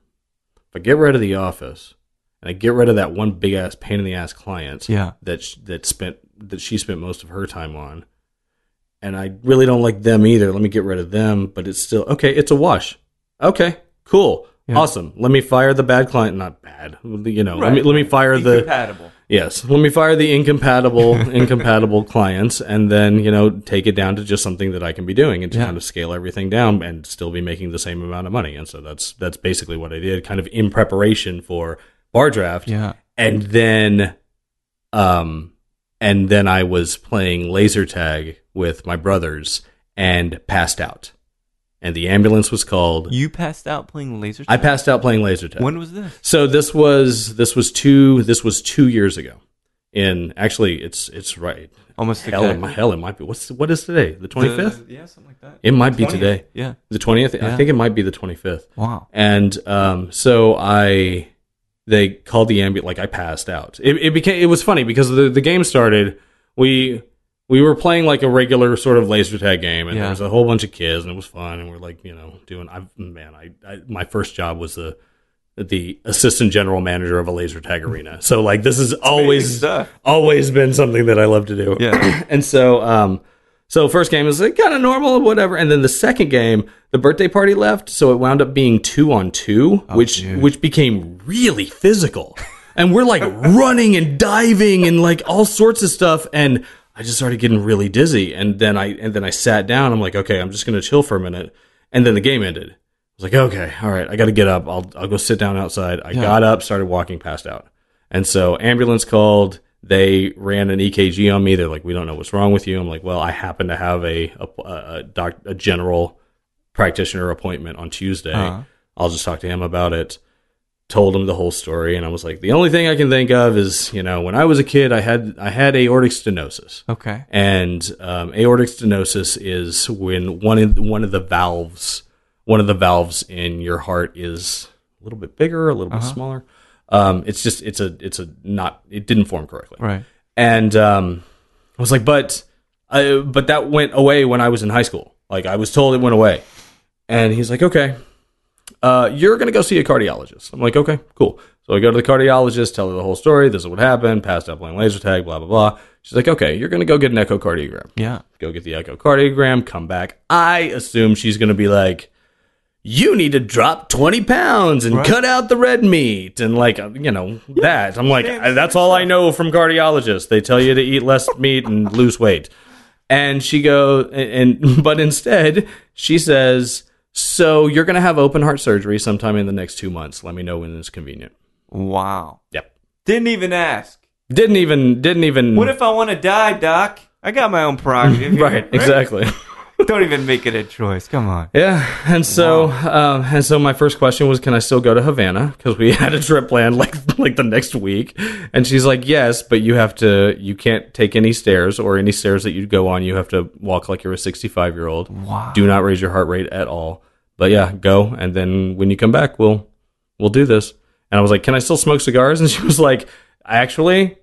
If I get rid of the office and I get rid of that one big ass pain in the ass client yeah. that, sh- that spent, that she spent most of her time on. And I really don't like them either. Let me get rid of them. But it's still, okay, it's a wash. Okay, cool. Yeah. Awesome. Let me fire the bad client. Not bad. You know, right. let me let me fire incompatible. the... Incompatible. Yes. Let me fire the incompatible, incompatible clients and then, you know, take it down to just something that I can be doing and to yeah. kind of scale everything down and still be making the same amount of money. And so that's that's basically what I did, kind of in preparation for Bar Draft. Yeah. And then, um, and then I was playing laser tag with my brothers and passed out. And the ambulance was called. You passed out playing laser tag? I passed out playing laser tag. When was this? So this was this was two this was two years ago. In actually it's it's right. Almost hell exactly. in my hell it might be. What's what is today? The twenty-fifth? Yeah, something like that. It might the be twentieth? Today. Yeah. The twentieth? Yeah. I think it might be the twenty-fifth. Wow. And um so I they called the ambulance like I passed out. It it became it was funny because the, the game started, we We were playing like a regular sort of laser tag game, and yeah. there was a whole bunch of kids, and it was fun. And we're like, you know, doing. I man, I, I my first job was the the assistant general manager of a laser tag arena. So like, this has always always been something that I love to do. Yeah. And so, um, so first game was like kind of normal, whatever. And then the second game, the birthday party left, so it wound up being two on two, oh, which dude. which became really physical, and we're like running and diving and like all sorts of stuff and. I just started getting really dizzy, and then I and then I sat down. I'm like, okay, I'm just gonna chill for a minute, and then the game ended. I was like, okay, all right, I got to get up. I'll I'll go sit down outside. I yeah. got up, started walking, passed out, and so ambulance called. They ran an E K G on me. They're like, we don't know what's wrong with you. I'm like, well, I happen to have a a a, doc, a general practitioner appointment on Tuesday. Uh-huh. I'll just talk to him about it. Told him the whole story, and I was like, the only thing I can think of is, you know, when I was a kid, I had I had aortic stenosis. Okay. And um, aortic stenosis is when one of one of the valves, one of the valves in your heart is little bit bigger, a little uh-huh. bit smaller. Um, it's just, it's a, it's a not, it didn't form correctly. Right. And um, I was like, but, I, but that went away when I was in high school. Like, I was told it went away. And he's like, okay, uh, you're going to go see a cardiologist. I'm like, okay, cool. So I go to the cardiologist, tell her the whole story. This is what happened. Passed out playing laser tag, blah, blah, blah. She's like, okay, you're going to go get an echocardiogram. Yeah. Go get the echocardiogram, come back. I assume she's going to be like, you need to drop twenty pounds and right. cut out the red meat and, like, you know, that. I'm like, that's all I know from cardiologists. They tell you to eat less meat and lose weight. And she goes, and, and but instead she says, so you're going to have open heart surgery sometime in the next two months. Let me know when it's convenient. Wow. Yep. Didn't even ask. Didn't even, didn't even. What if I want to die, doc? I got my own prerogative. Here, right, right, exactly. Don't even make it a choice. Come on. Yeah, and so wow. um, and so my first question was, can I still go to Havana? Because we had a trip planned like like the next week. And she's like, yes, but you have to. You can't take any stairs or any stairs that you go on. You have to walk like you're a sixty-five year old. Wow. Do not raise your heart rate at all. But yeah, go, and then when you come back, we'll we'll do this. And I was like, can I still smoke cigars? And she was like, actually,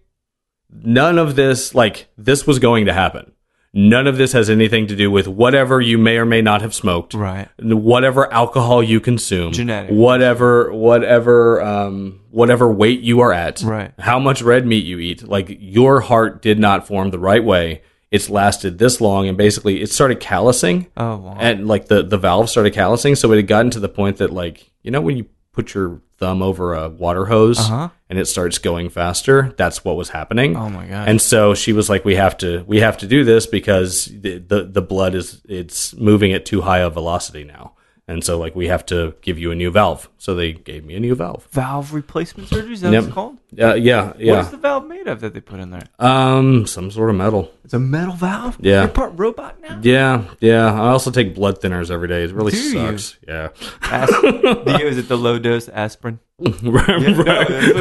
none of this. Like, this was going to happen. None of this has anything to do with whatever you may or may not have smoked, right? Whatever alcohol you consume, genetic, whatever, whatever, um, whatever weight you are at, right? How much red meat you eat, like your heart did not form the right way. It's lasted this long, and basically, it started callousing. Oh, wow. And like the the valve started callousing, so it had gotten to the point that, like, you know, when you put your thumb over a water hose uh-huh. and it starts going faster. That's what was happening. Oh my God. And so she was like, we have to, we have to do this because the, the, the blood is, it's moving at too high a velocity now. And so, like, we have to give you a new valve. So they gave me a new valve. Valve replacement surgery? Is that yep. what it's called? Uh, yeah. Yeah. What is the valve made of that they put in there? Um, some sort of metal. It's a metal valve? Yeah. You're part robot now? Yeah. Yeah. I also take blood thinners every day. It really Do sucks. You? Yeah. Asp- Do you use it the low dose aspirin? right. Yeah, no,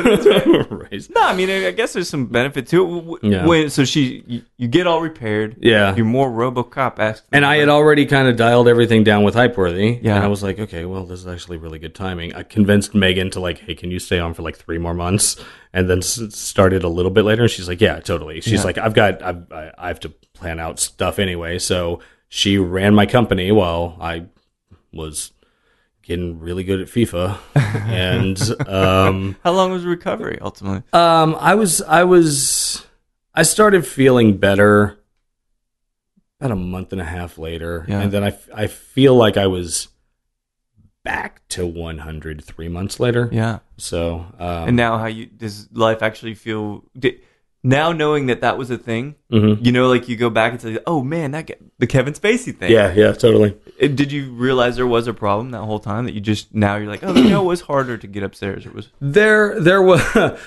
that's right. right. No, I mean, I guess there's some benefit to it. Yeah. Wait, so she, you, you get all repaired. Yeah. You're more RoboCop asked. And I had already kind of dialed everything down with Hypeworthy. Yeah. And I was like, okay, well, this is actually really good timing. I convinced Megan to, like, hey, can you stay on for like three more months? And then started a little bit later. And she's like, yeah, totally. She's yeah. like, I've got, I've, I have to plan out stuff anyway. So she ran my company while I was getting really good at FIFA. And um, how long was recovery ultimately? Um, I was, I was, I started feeling better about a month and a half later. Yeah. And then I, I feel like I was back to one hundred three months later. Yeah. So, um, and now how you, does life actually feel, did, now knowing that that was a thing, mm-hmm. you know, like you go back and say, oh man, that get, the Kevin Spacey thing. Yeah. Yeah, totally. It, did you realize there was a problem that whole time that you just, now you're like, oh, you know, it was harder to get upstairs. It was there, there was,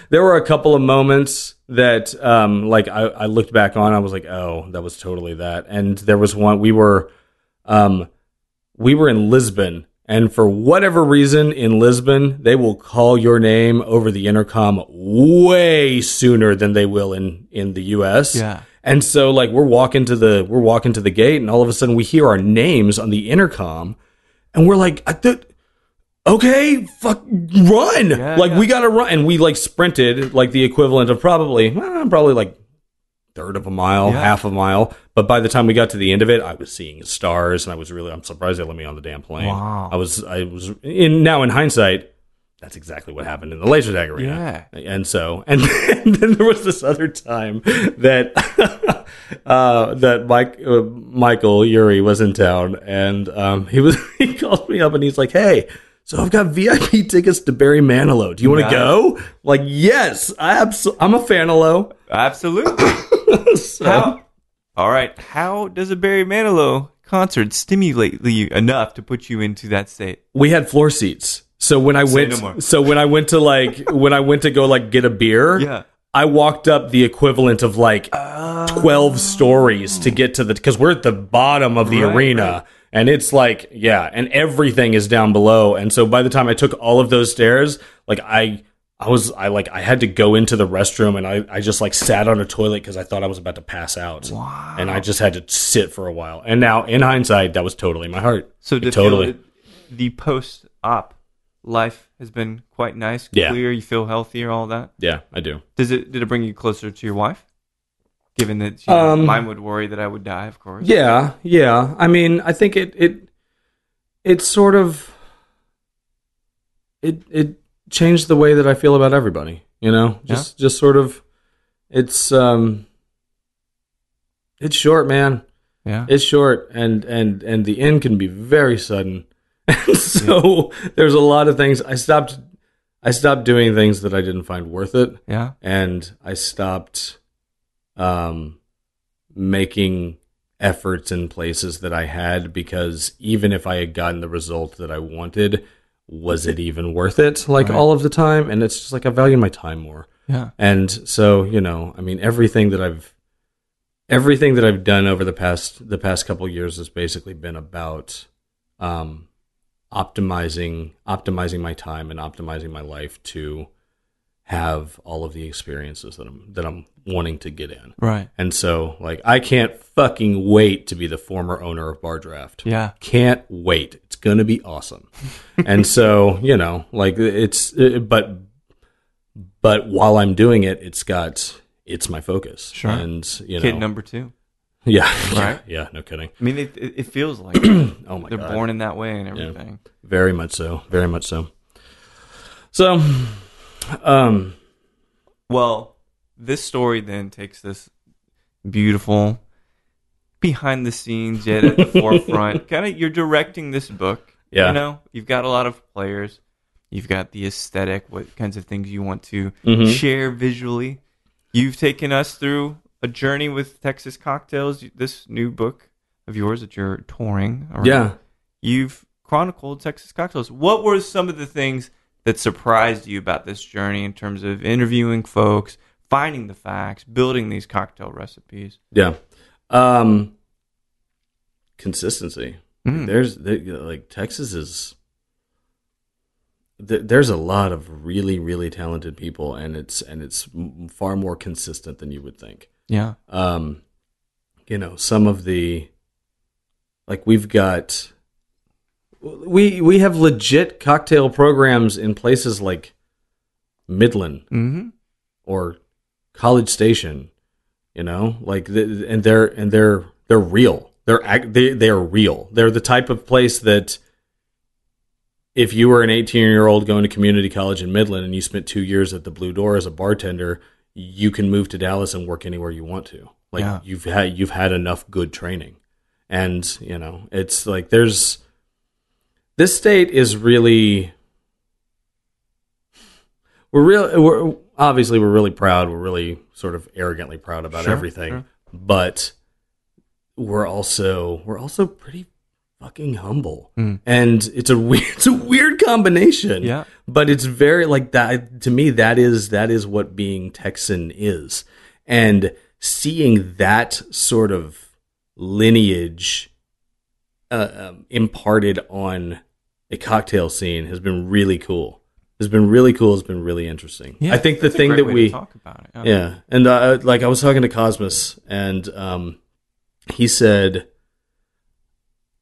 there were a couple of moments that, um, like I, I looked back on, I was like, oh, that was totally that. And there was one, we were, um, we were in Lisbon. And for whatever reason, in Lisbon, they will call your name over the intercom way sooner than they will in, in the U S. Yeah. And so, like, we're walking to the we're walking to the gate, and all of a sudden, we hear our names on the intercom, and we're like, I th- "Okay, fuck, run! Yeah, like, yeah. we gotta run!" And we like sprinted, like the equivalent of probably probably like. third of a mile, yeah. half a mile. But by the time we got to the end of it, I was seeing stars, and I was really, I'm surprised they let me on the damn plane. Wow. I was, I was in now in hindsight, that's exactly what happened in the laser tag arena. Yeah. And so, and, and then there was this other time that, uh, that Mike, uh, Michael Urie was in town, and, um, he was, he called me up and he's like, hey, so I've got V I P tickets to Barry Manilow. Do you want to nice. go? Like, yes, I abso- I'm a Fanilow. Absolutely. So. How, all right. How does a Barry Manilow concert stimulate you enough to put you into that state? We had floor seats, so when I Say went, no so when I went to like when I went to go like get a beer, yeah. I walked up the equivalent of like uh, twelve stories to get to the because we're at the bottom of the right, arena, right. and it's like yeah, and everything is down below, and so by the time I took all of those stairs, like I. I was, I like, I had to go into the restroom and I, I just like sat on a toilet because I thought I was about to pass out. Wow. And I just had to sit for a while. And now in hindsight, that was totally my heart. So to totally. The post-op life has been quite nice, clear, yeah. You feel healthier, all that? Yeah, I do. Does it? Did it bring you closer to your wife? Given that you know, um, mine would worry that I would die, of course. Yeah, yeah. I mean, I think it it it sort of it it changed the way that I feel about everybody. You know, just yeah. just sort of it's um it's short, man. Yeah, it's short, and and and the end can be very sudden. And so yeah. there's a lot of things I stopped. I stopped doing things that I didn't find worth it. Yeah, and I stopped. Um, making efforts in places that I had, because even if I had gotten the result that I wanted, was it even worth it? Like right. all of the time. And it's just like, I value my time more. Yeah. And so, you know, I mean, everything that I've, everything that I've done over the past, the past couple of years has basically been about, um, optimizing, optimizing my time and optimizing my life to have all of the experiences that I'm that I'm wanting to get in. Right. And so, like, I can't fucking wait to be the former owner of Bar Draft. Yeah. Can't wait. It's going to be awesome. And so, you know, like, it's, it, but, but while I'm doing it, it's got, it's my focus. Sure. And, you know. Kid number two. Yeah. Right. Yeah, no kidding. I mean, it, it feels like oh my they're God. born in that way and everything. Yeah. Very much so. Very much so. So... Um, well, this story then takes this beautiful behind the scenes, yet at the forefront. Kind of, you're directing this book. Yeah. You know, you've got a lot of players. You've got the aesthetic, what kinds of things you want to mm-hmm. share visually. You've taken us through a journey with Texas cocktails. This new book of yours that you're touring around. Yeah. You've chronicled Texas cocktails. What were some of the things that surprised you about this journey in terms of interviewing folks, finding the facts, building these cocktail recipes? Yeah. Um, consistency. Mm. There's there, like Texas is, there, there's a lot of really, really talented people, and it's, and it's far more consistent than you would think. Yeah. Um, you know, some of the, like we've got, We we have legit cocktail programs in places like Midland mm-hmm. or College Station, you know, like the, and they're and they're they're real. They're act, they they're real. They're the type of place that if you were an eighteen-year-old going to community college in Midland and you spent two years at the Blue Door as a bartender, you can move to Dallas and work anywhere you want to. Like yeah. you've had you've had enough good training, and you know it's like there's. This state is really, we're really, we're obviously we're really proud. We're really sort of arrogantly proud about sure, everything, sure. but we're also we're also pretty fucking humble, mm. and it's a weird, it's a weird combination. Yeah, but it's very like that to me. That is that is what being Texan is, and seeing that sort of lineage Uh, um, imparted on a cocktail scene has been really cool. It's been really cool. It's been really interesting. Yeah, I think the thing that we talk about it. I mean. Yeah, and uh, like I was talking to Cosmos, and um, he said,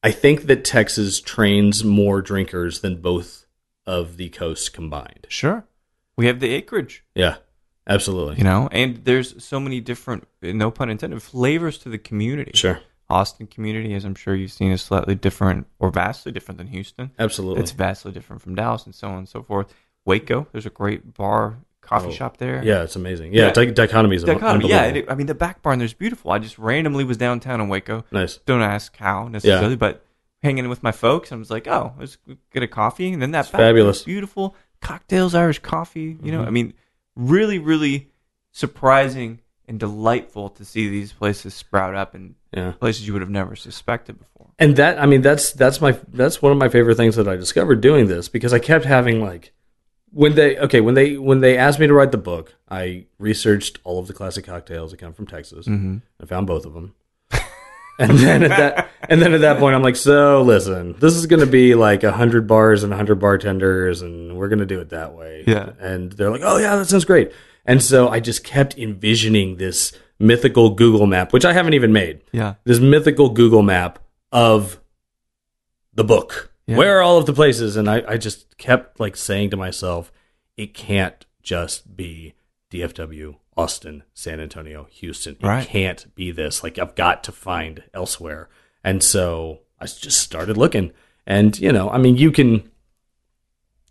"I think that Texas trains more drinkers than both of the coasts combined." Sure, we have the acreage. Yeah, absolutely. You know, and there's so many different, no pun intended, flavors to the community. Sure. Austin community, as I'm sure you've seen, is slightly different or vastly different than Houston. Absolutely. It's vastly different from Dallas and so on and so forth. Waco, there's a great bar, coffee oh, shop there. Yeah, it's amazing. Yeah, yeah. Di- dichotomy is dichotomy, yeah. It, I mean, the back barn there's beautiful. I just randomly was downtown in Waco. Nice. Don't ask how necessarily, yeah. but hanging with my folks, I was like, oh, let's get a coffee. And then that it's back fabulous. Barn, beautiful cocktails, Irish coffee. You know, mm-hmm. I mean, really, really surprising and delightful to see these places sprout up and yeah. places you would have never suspected before. And that, I mean, that's, that's my, that's one of my favorite things that I discovered doing this, because I kept having like, when they, okay, when they, when they asked me to write the book, I researched all of the classic cocktails that come from Texas. Mm-hmm. I found both of them. And then at that, and then at that point I'm like, so listen, this is going to be like a hundred bars and a hundred bartenders, and we're going to do it that way. Yeah. And they're like, oh yeah, that sounds great. And so I just kept envisioning this mythical Google map, which I haven't even made. Yeah. This mythical Google map of the book. Yeah. Where are all of the places? And I, I just kept like saying to myself, it can't just be D F W, Austin, San Antonio, Houston. It right. can't be this. Like, I've got to find elsewhere. And so I just started looking. And, you know, I mean, you can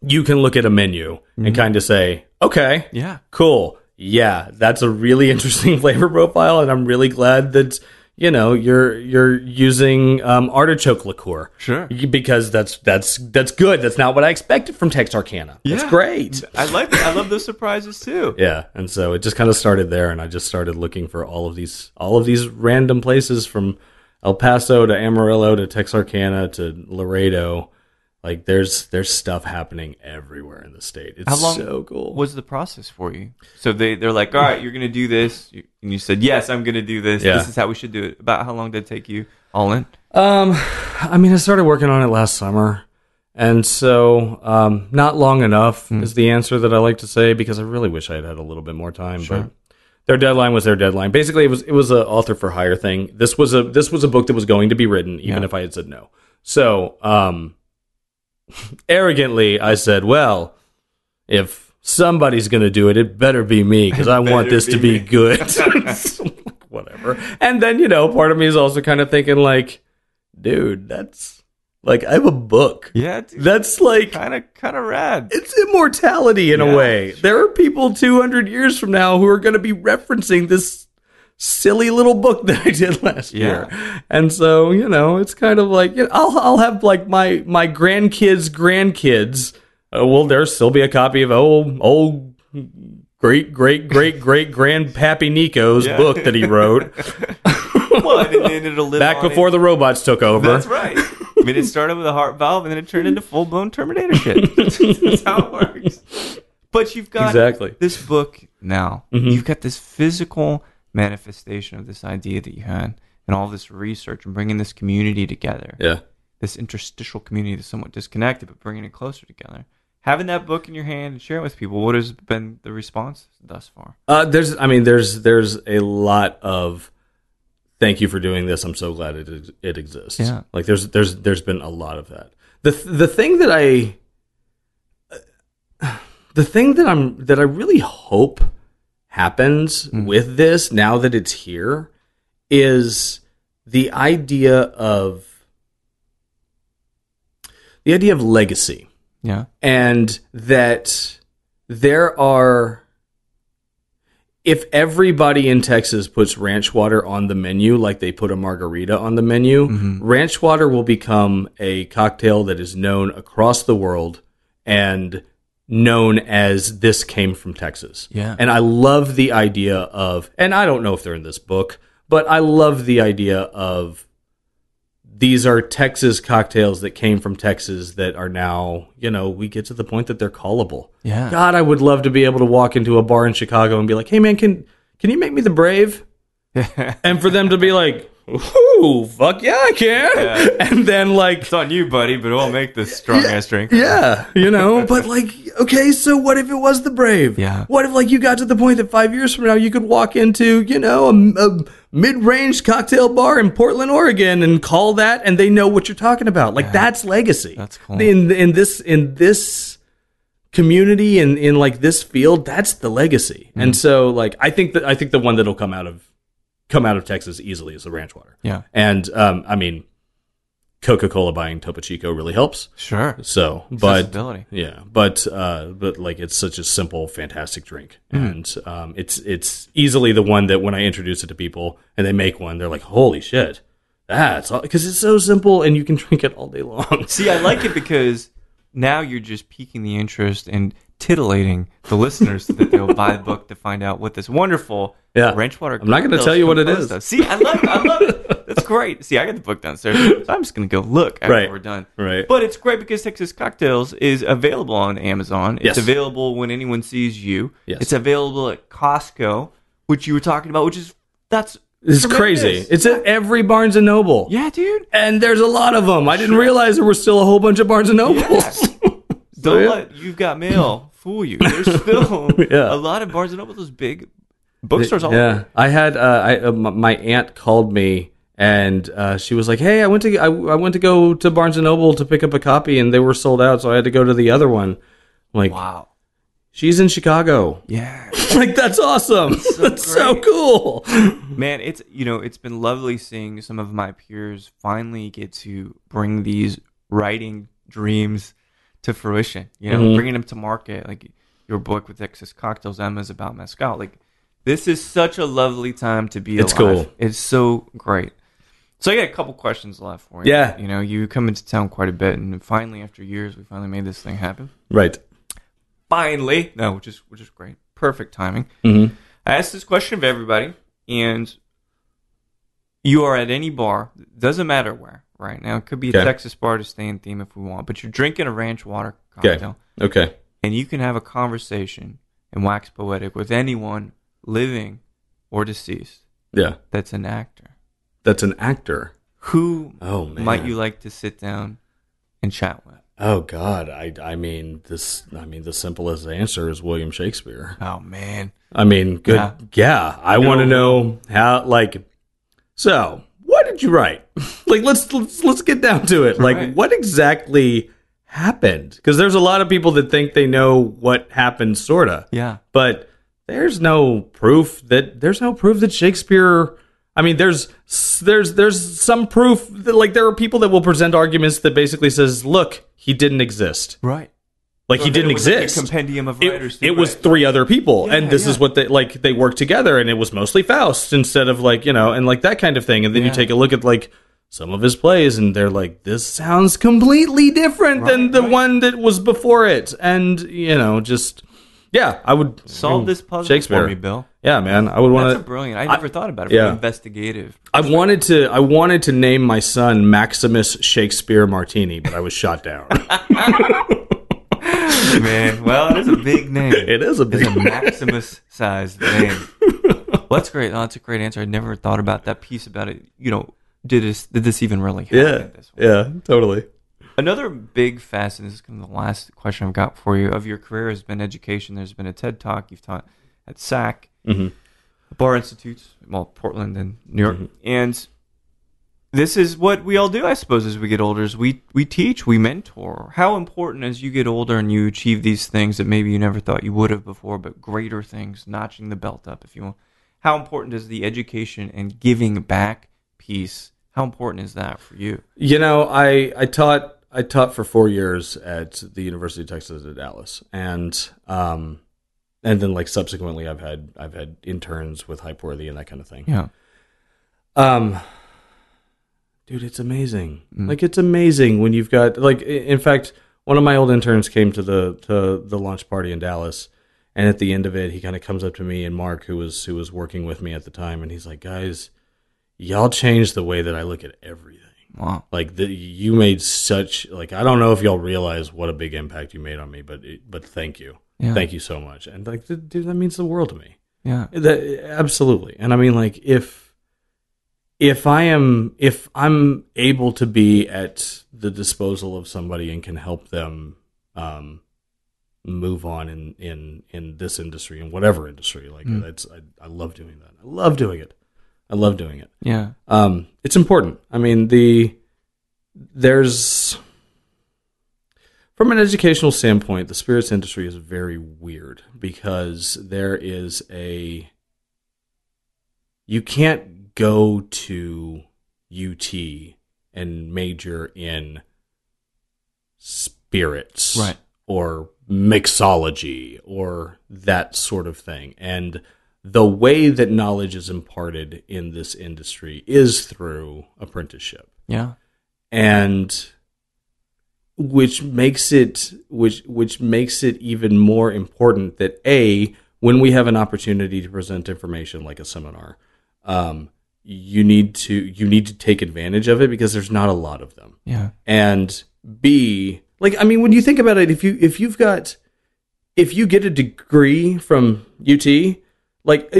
you can look at a menu mm-hmm. and kind of say, okay, yeah, cool. Yeah, that's a really interesting flavor profile. And I'm really glad that, you know, you're you're using um, artichoke liqueur. Sure. Because that's that's that's good. That's not what I expected from Texarkana. Yeah. That's great. I like that. I love those surprises too. Yeah. And so it just kind of started there, and I just started looking for all of these all of these random places from El Paso to Amarillo to Texarkana to Laredo. Like, there's there's stuff happening everywhere in the state. It's so cool. How long was the process for you? So they, they're like, all right, you're going to do this. And you said, yes, I'm going to do this. Yeah. This is how we should do it. About how long did it take you all in? Um, I mean, I started working on it last summer. And so um, not long enough mm. is the answer that I like to say, because I really wish I had had a little bit more time. Sure. But their deadline was their deadline. Basically, it was it was an author for hire thing. This was a this was a book that was going to be written, even yeah. if I had said no. So... Um, arrogantly, I said, well, if somebody's going to do it, it better be me, because I want this be to be me. Good. Whatever. And then, you know, part of me is also kind of thinking, like, dude, that's like, I have a book. Yeah. Dude, that's like kind of kind of rad. It's immortality in yeah, a way. Sure. There are people two hundred years from now who are going to be referencing this silly little book that I did last yeah. year. And so, you know, it's kind of like, you know, I'll I'll have like my my grandkids' grandkids. Uh, will there still be a copy of old old great great great great grandpappy Nico's yeah. book that he wrote? Well, and then it'll live back on before it. The robots took over. That's right. I mean, it started with a heart valve and then it turned into full blown Terminator shit. That's how it works. But you've got exactly. this book now. Mm-hmm. You've got this physical manifestation of this idea that you had and all this research and bringing this community together. Yeah. This interstitial community that's somewhat disconnected, but bringing it closer together. Having that book in your hand and sharing it with people, what has been the response thus far? Uh, there's, I mean, there's, there's a lot of thank you for doing this. I'm so glad it it exists. Yeah. Like there's, there's, there's been a lot of that. The, the thing that I, the thing that I'm, that I really hope happens mm. with this now that it's here is the idea of the idea of legacy. Yeah. And that there are, if everybody in Texas puts ranch water on the menu like they put a margarita on the menu, mm-hmm. ranch water will become a cocktail that is known across the world and known as this came from Texas. Yeah. And I love the idea of, and I don't know if they're in this book, but I love the idea of these are Texas cocktails that came from Texas that are now, you know, we get to the point that they're callable. Yeah. God, I would love to be able to walk into a bar in Chicago and be like, hey man, can can you make me the Brave? And for them to be like, ooh, fuck yeah, I can. Yeah. And then, like... It's on you, buddy, but we'll make this strong-ass yeah, drink. Yeah, you know, but, like, okay, so what if it was the Brave? Yeah. What if, like, you got to the point that five years from now you could walk into, you know, a, a mid-range cocktail bar in Portland, Oregon, and call that, and they know what you're talking about. Like, yeah. that's legacy. That's cool. In, in this... In this community and in, in, like, this field, that's the legacy. Mm. And so, like, I think that I think the one that'll come out of... come out of Texas easily is the ranch water. Yeah. And, um, I mean, Coca-Cola buying Topo Chico really helps. Sure. So, but, yeah, but, uh, but like, it's such a simple, fantastic drink. Mm. And, um, it's, it's easily the one that when I introduce it to people and they make one, they're like, holy shit, that's all, because it's so simple and you can drink it all day long. See, I like it because now you're just piquing the interest and titillating the listeners so that they'll buy the book to find out what this wonderful yeah. ranch water. I'm not going to tell you what it is. Stuff. See, I love, I love it. That's great. See, I got the book downstairs, so I'm just going to go look after right. we're done. Right. But it's great because Texas Cocktails is available on Amazon. It's yes. available when anyone sees you. Yes. It's available at Costco, which you were talking about, which is that's. It's crazy. It's at every Barnes and Noble. Yeah, dude. And there's a lot of them. I didn't sure. realize there were still a whole bunch of Barnes and Nobles. Yes. Don't yeah. let You've Got Mail fool you. There's still yeah. a lot of Barnes and Noble, those big bookstores all yeah. over. I had uh, I, uh, my aunt called me And uh, she was like, "Hey, I went to I, I went to go to Barnes and Noble to pick up a copy, and they were sold out, so I had to go to the other one." I'm like, wow, she's in Chicago. Yeah, like that's awesome. That's, so, that's so cool, man. It's you know, it's been lovely seeing some of my peers finally get to bring these writing dreams to fruition. You know, mm-hmm. bringing them to market, like your book with Texas Cocktails, Emma's about mezcal. Like, this is such a lovely time to be alive. It's cool. It's so great. So I got a couple questions left for you. Yeah. You know, you come into town quite a bit, and finally, after years, we finally made this thing happen. Right. Finally. No, which is, which is great. Perfect timing. Mm-hmm. I asked this question of everybody, and you are at any bar. Doesn't matter where right now. It could be a okay. Texas bar to stay in theme if we want, but you're drinking a ranch water cocktail. Okay. okay. And you can have a conversation and wax poetic with anyone living or deceased. Yeah. That's an actor. That's an actor. Who oh, man. might you like to sit down and chat with? Oh God, I I mean this. I mean the simplest answer is William Shakespeare. Oh man. I mean, good. Yeah, yeah I no. want to know how. Like, so what did you write? Like, let's let's let's get down to it. Like, right. what exactly happened? Because there's a lot of people that think they know what happened, sorta. Yeah. But there's no proof that there's no proof that Shakespeare. I mean, there's there's there's some proof that, like, there are people that will present arguments that basically says, look, he didn't exist. Right. Like, so he didn't it was exist. Like a compendium of writers. It, it was three other people. Yeah, and this yeah. is what they, like, they worked together, and it was mostly Faust instead of, like, you know, and, like, that kind of thing. And then yeah. you take a look at, like, some of his plays, and they're like, this sounds completely different right, than the right. one that was before it. And, you know, just... Yeah, I would solve I mean, this puzzle Shakespeare. for me, Bill. Yeah, man, I would want to. That's brilliant. I never I, thought about it. Yeah. Investigative. I wanted to. I wanted to name my son Maximus Shakespeare Martini, but I was shot down. Man, well, it is a big name. It is a big it's a Maximus-sized name. Well, that's great. Oh, that's a great answer. I never thought about that piece about it. You know, did this? Did this even really happen? Yeah. This yeah. Totally. Another big facet, this is kind of the last question I've got for you, of your career has been education. There's been a TED Talk you've taught at S A C, mm-hmm. Bar Institutes, well, Portland and New York. Mm-hmm. And this is what we all do, I suppose, as we get older, is we, we teach, we mentor. How important as you get older and you achieve these things that maybe you never thought you would have before, but greater things, notching the belt up, if you will. How important is the education and giving back piece? How important is that for you? You know, I, I taught... I taught for four years at the University of Texas at Dallas, and um, and then like subsequently, I've had I've had interns with Hypeworthy and that kind of thing. Yeah. Um, dude, it's amazing. Mm. Like, it's amazing when you've got like. In fact, one of my old interns came to the to the launch party in Dallas, and at the end of it, he kind of comes up to me and Mark, who was who was working with me at the time, and he's like, "Guys, y'all changed the way that I look at everything." Wow. Like, the, you made such, like, I don't know if y'all realize what a big impact you made on me, but it, but thank you. Yeah. Thank you so much. And, like, th- dude, that means the world to me. Yeah. That, absolutely. And, I mean, like, if, if I am, if I'm able to be at the disposal of somebody and can help them um, move on in, in, in this industry, in whatever industry, like, mm. that's, I, I love doing that. I love doing it. I love doing it. Yeah. Um, it's important. I mean, the there's from an educational standpoint, the spirits industry is very weird because there is a you can't go to U T and major in spirits right. or mixology or that sort of thing. And the way that knowledge is imparted in this industry is through apprenticeship. Yeah. And which makes it which which makes it even more important that A, when we have an opportunity to present information like a seminar, um, you need to you need to take advantage of it because there's not a lot of them. Yeah. And B, like I mean when you think about it, if you if you've got if you get a degree from U T, like,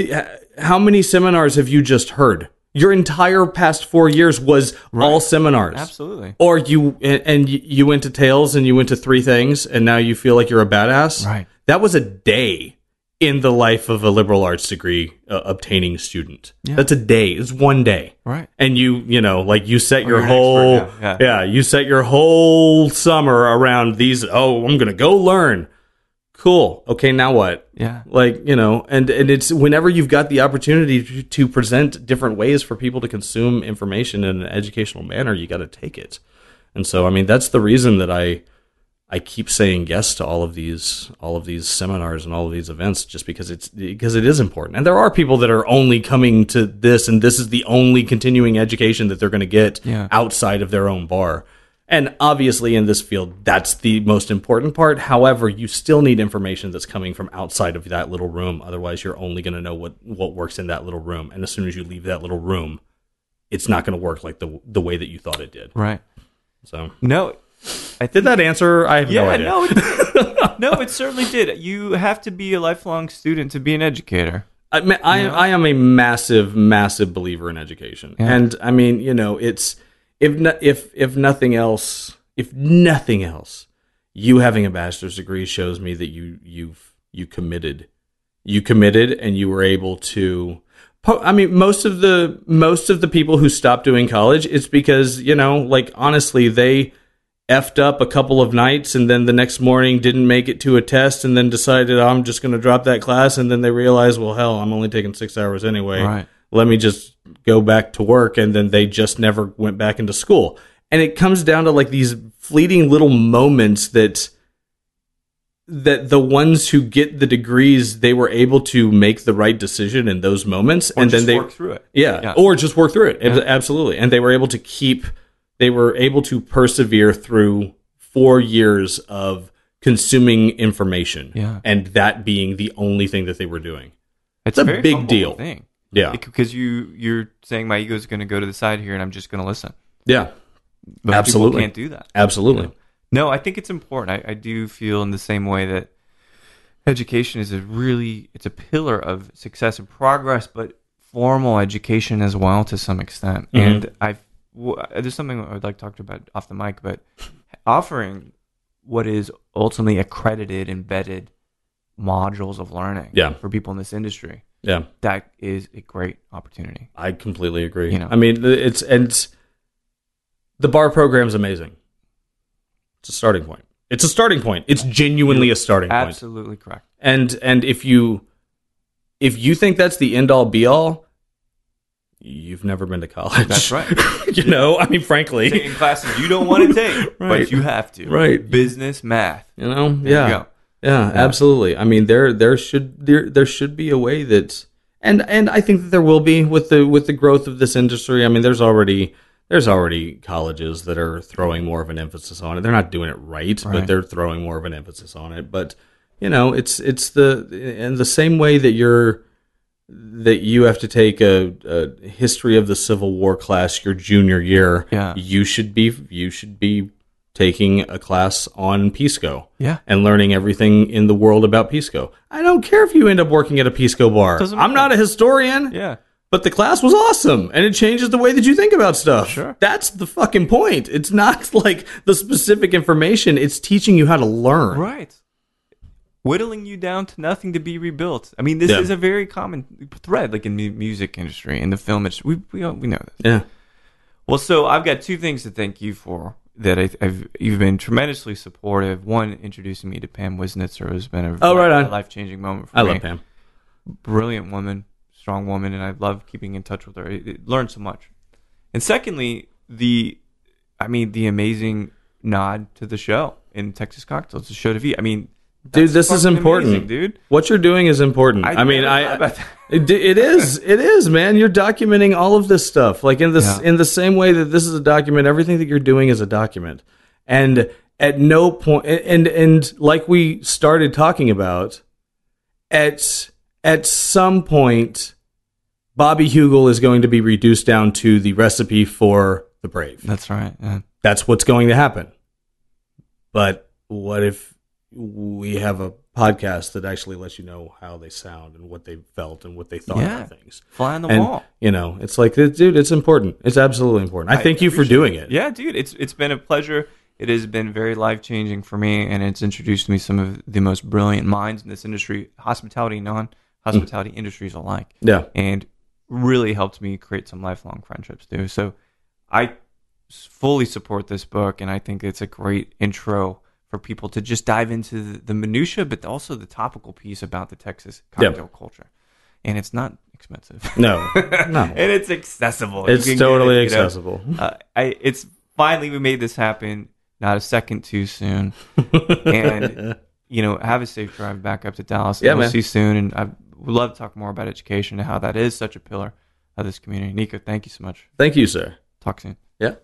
how many seminars have you just heard? Your entire past four years was right. all seminars. Absolutely. Or you, and you went to Tales and you went to three things and now you feel like you're a badass. Right. That was a day in the life of a liberal arts degree uh, obtaining student. Yeah. That's a day. It's one day. Right. And you, you know, like you set or your whole, expert, yeah. Yeah. yeah, you set your whole summer around these. Oh, I'm going to go learn. Cool. Okay. Now what? Yeah. Like, you know, and, and it's whenever you've got the opportunity to, to present different ways for people to consume information in an educational manner, you got to take it. And so, I mean, that's the reason that I, I keep saying yes to all of these, all of these seminars and all of these events, just because it's because it is important. And there are people that are only coming to this, and this is the only continuing education that they're going to get yeah. outside of their own bar. And obviously, in this field, that's the most important part. However, you still need information that's coming from outside of that little room. Otherwise, you're only going to know what what works in that little room. And as soon as you leave that little room, it's not going to work like the the way that you thought it did. Right. So no. I did that answer? I have yeah, no idea. No it, no, it certainly did. You have to be a lifelong student to be an educator. I mean, I, you know? I am a massive, massive believer in education. Yeah. And I mean, you know, it's if no, if if nothing else, if nothing else, you having a bachelor's degree shows me that you you've you committed, you committed, and you were able to. I mean, most of the most of the people who stop doing college, it's because, you know, like honestly, they. Effed up a couple of nights and then the next morning didn't make it to a test and then decided oh, I'm just going to drop that class, and then they realize, well, hell, I'm only taking six hours anyway. Right. Let me just go back to work, and then they just never went back into school. And it comes down to like these fleeting little moments that that the ones who get the degrees, they were able to make the right decision in those moments, or and just then they work through it. Yeah, yeah, or just work through it. Yeah. Absolutely, and they were able to keep. They were able to persevere through four years of consuming information, yeah. and that being the only thing that they were doing. It's, it's a, a big deal. Thing. Yeah, because you you're saying my ego is going to go to the side here, and I'm just going to listen. Yeah, but absolutely can't do that. Absolutely. You know? No, I think it's important. I, I do feel in the same way that education is a really it's a pillar of success and progress, but formal education as well to some extent. Mm-hmm. And I've. Well, there's something I would like to talk about off the mic, but offering what is ultimately accredited, embedded modules of learning yeah. for people in this industry, yeah, that is a great opportunity. I completely agree. You know? I mean, it's and it's, the bar program is amazing. It's a starting point. It's a starting point. It's genuinely a starting point. Absolutely correct. And and if you if you think that's the end all be all. You've never been to college. That's right. you yeah. know, I mean, frankly. Taking classes you don't want to take, right. but you have to. Right. Business, math. You know? There yeah. You go. Yeah, yeah, absolutely. I mean, there there should there, there should be a way that and and I think that there will be with the with the growth of this industry. I mean, there's already there's already colleges that are throwing more of an emphasis on it. They're not doing it right, right. but they're throwing more of an emphasis on it. But, you know, it's it's the in the same way that you're that you have to take a, a history of the Civil War class your junior year. Yeah. You should be you should be taking a class on Pisco. Yeah. And learning everything in the world about Pisco. I don't care if you end up working at a Pisco bar. Doesn't matter. I'm not a historian. Yeah. But the class was awesome, and it changes the way that you think about stuff. Sure. That's the fucking point. It's not like the specific information. It's teaching you how to learn. Right. Whittling you down to nothing to be rebuilt. I mean, this yeah. is a very common thread, like in the music industry, in the film industry. We we, we know this. Yeah. Well, so I've got two things to thank you for that. I, I've you've been tremendously supportive. One, introducing me to Pam Wisnitzer has been a, oh, right a life changing moment for I me. I love Pam. Brilliant woman, strong woman, and I love keeping in touch with her. I, I learned so much. And secondly, the, I mean, the amazing nod to the show in Texas Cocktails, the show to V. I mean. Dude, that's this is important, amazing, dude. What you're doing is important. I, I mean, I it, it is, it is, man. You're documenting all of this stuff, like in this, yeah. in the same way that this is a document. Everything that you're doing is a document, and at no point, and and like we started talking about, at at some point, Bobby Hugel is going to be reduced down to the recipe for the brave. That's right. Yeah. That's what's going to happen. But what if? We have a podcast that actually lets you know how they sound and what they felt and what they thought yeah. about things. Fly on the and, wall. You know, it's like, dude, it's important. It's absolutely important. I, I thank you for doing it. it. Yeah, dude, it's it's been a pleasure. It has been very life-changing for me, and it's introduced me some of the most brilliant minds in this industry, hospitality and non-hospitality mm. industries alike. Yeah. And really helped me create some lifelong friendships, too. So I fully support this book, and I think it's a great intro for people to just dive into the, the minutia, but also the topical piece about the Texas cocktail yeah. culture. And it's not expensive. No. no. And it's accessible. It's totally it, accessible. Know, uh, I, it's finally we made this happen. Not a second too soon. And, you know, have a safe drive back up to Dallas. Yeah, we'll see you soon. And I would love to talk more about education and how that is such a pillar of this community. Nico, thank you so much. Thank you, sir. Talk soon. Yeah.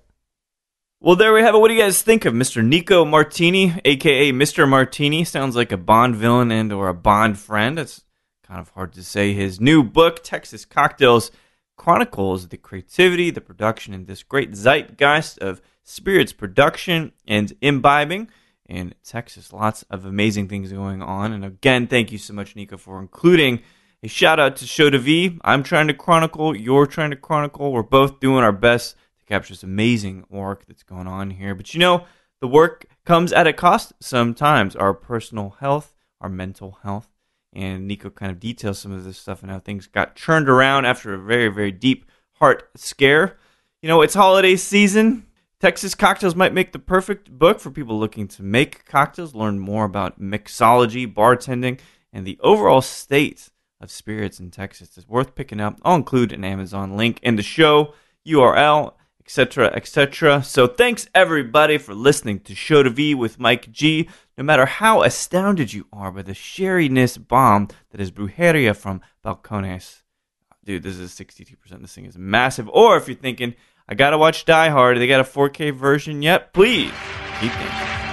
Well, there we have it. What do you guys think of Mister Nico Martini, a k a. Mister Martini? Sounds like a Bond villain and or a Bond friend. It's kind of hard to say. His new book, Texas Cocktails, chronicles the creativity, the production, and this great zeitgeist of spirits production and imbibing in Texas. Lots of amazing things going on. And again, thank you so much, Nico, for including a shout out to Show to V. I'm trying to chronicle, you're trying to chronicle. We're both doing our best to capture this amazing work that's going on here. But you know, the work comes at a cost sometimes. Our personal health, our mental health. And Nico kind of details some of this stuff and how things got churned around after a very, very deep heart scare. You know, it's holiday season. Texas Cocktails might make the perfect book for people looking to make cocktails, learn more about mixology, bartending, and the overall state of spirits in Texas. It's worth picking up. I'll include an Amazon link in the show, U R L, et cetera, et cetera. So thanks, everybody, for listening to Show to V with Mike G. No matter how astounded you are by the sherryness bomb that is Brujeria from Balcones. Dude, this is sixty-two percent. This thing is massive. Or if you're thinking, I gotta watch Die Hard. They got a four K version yet? Please keep thinking.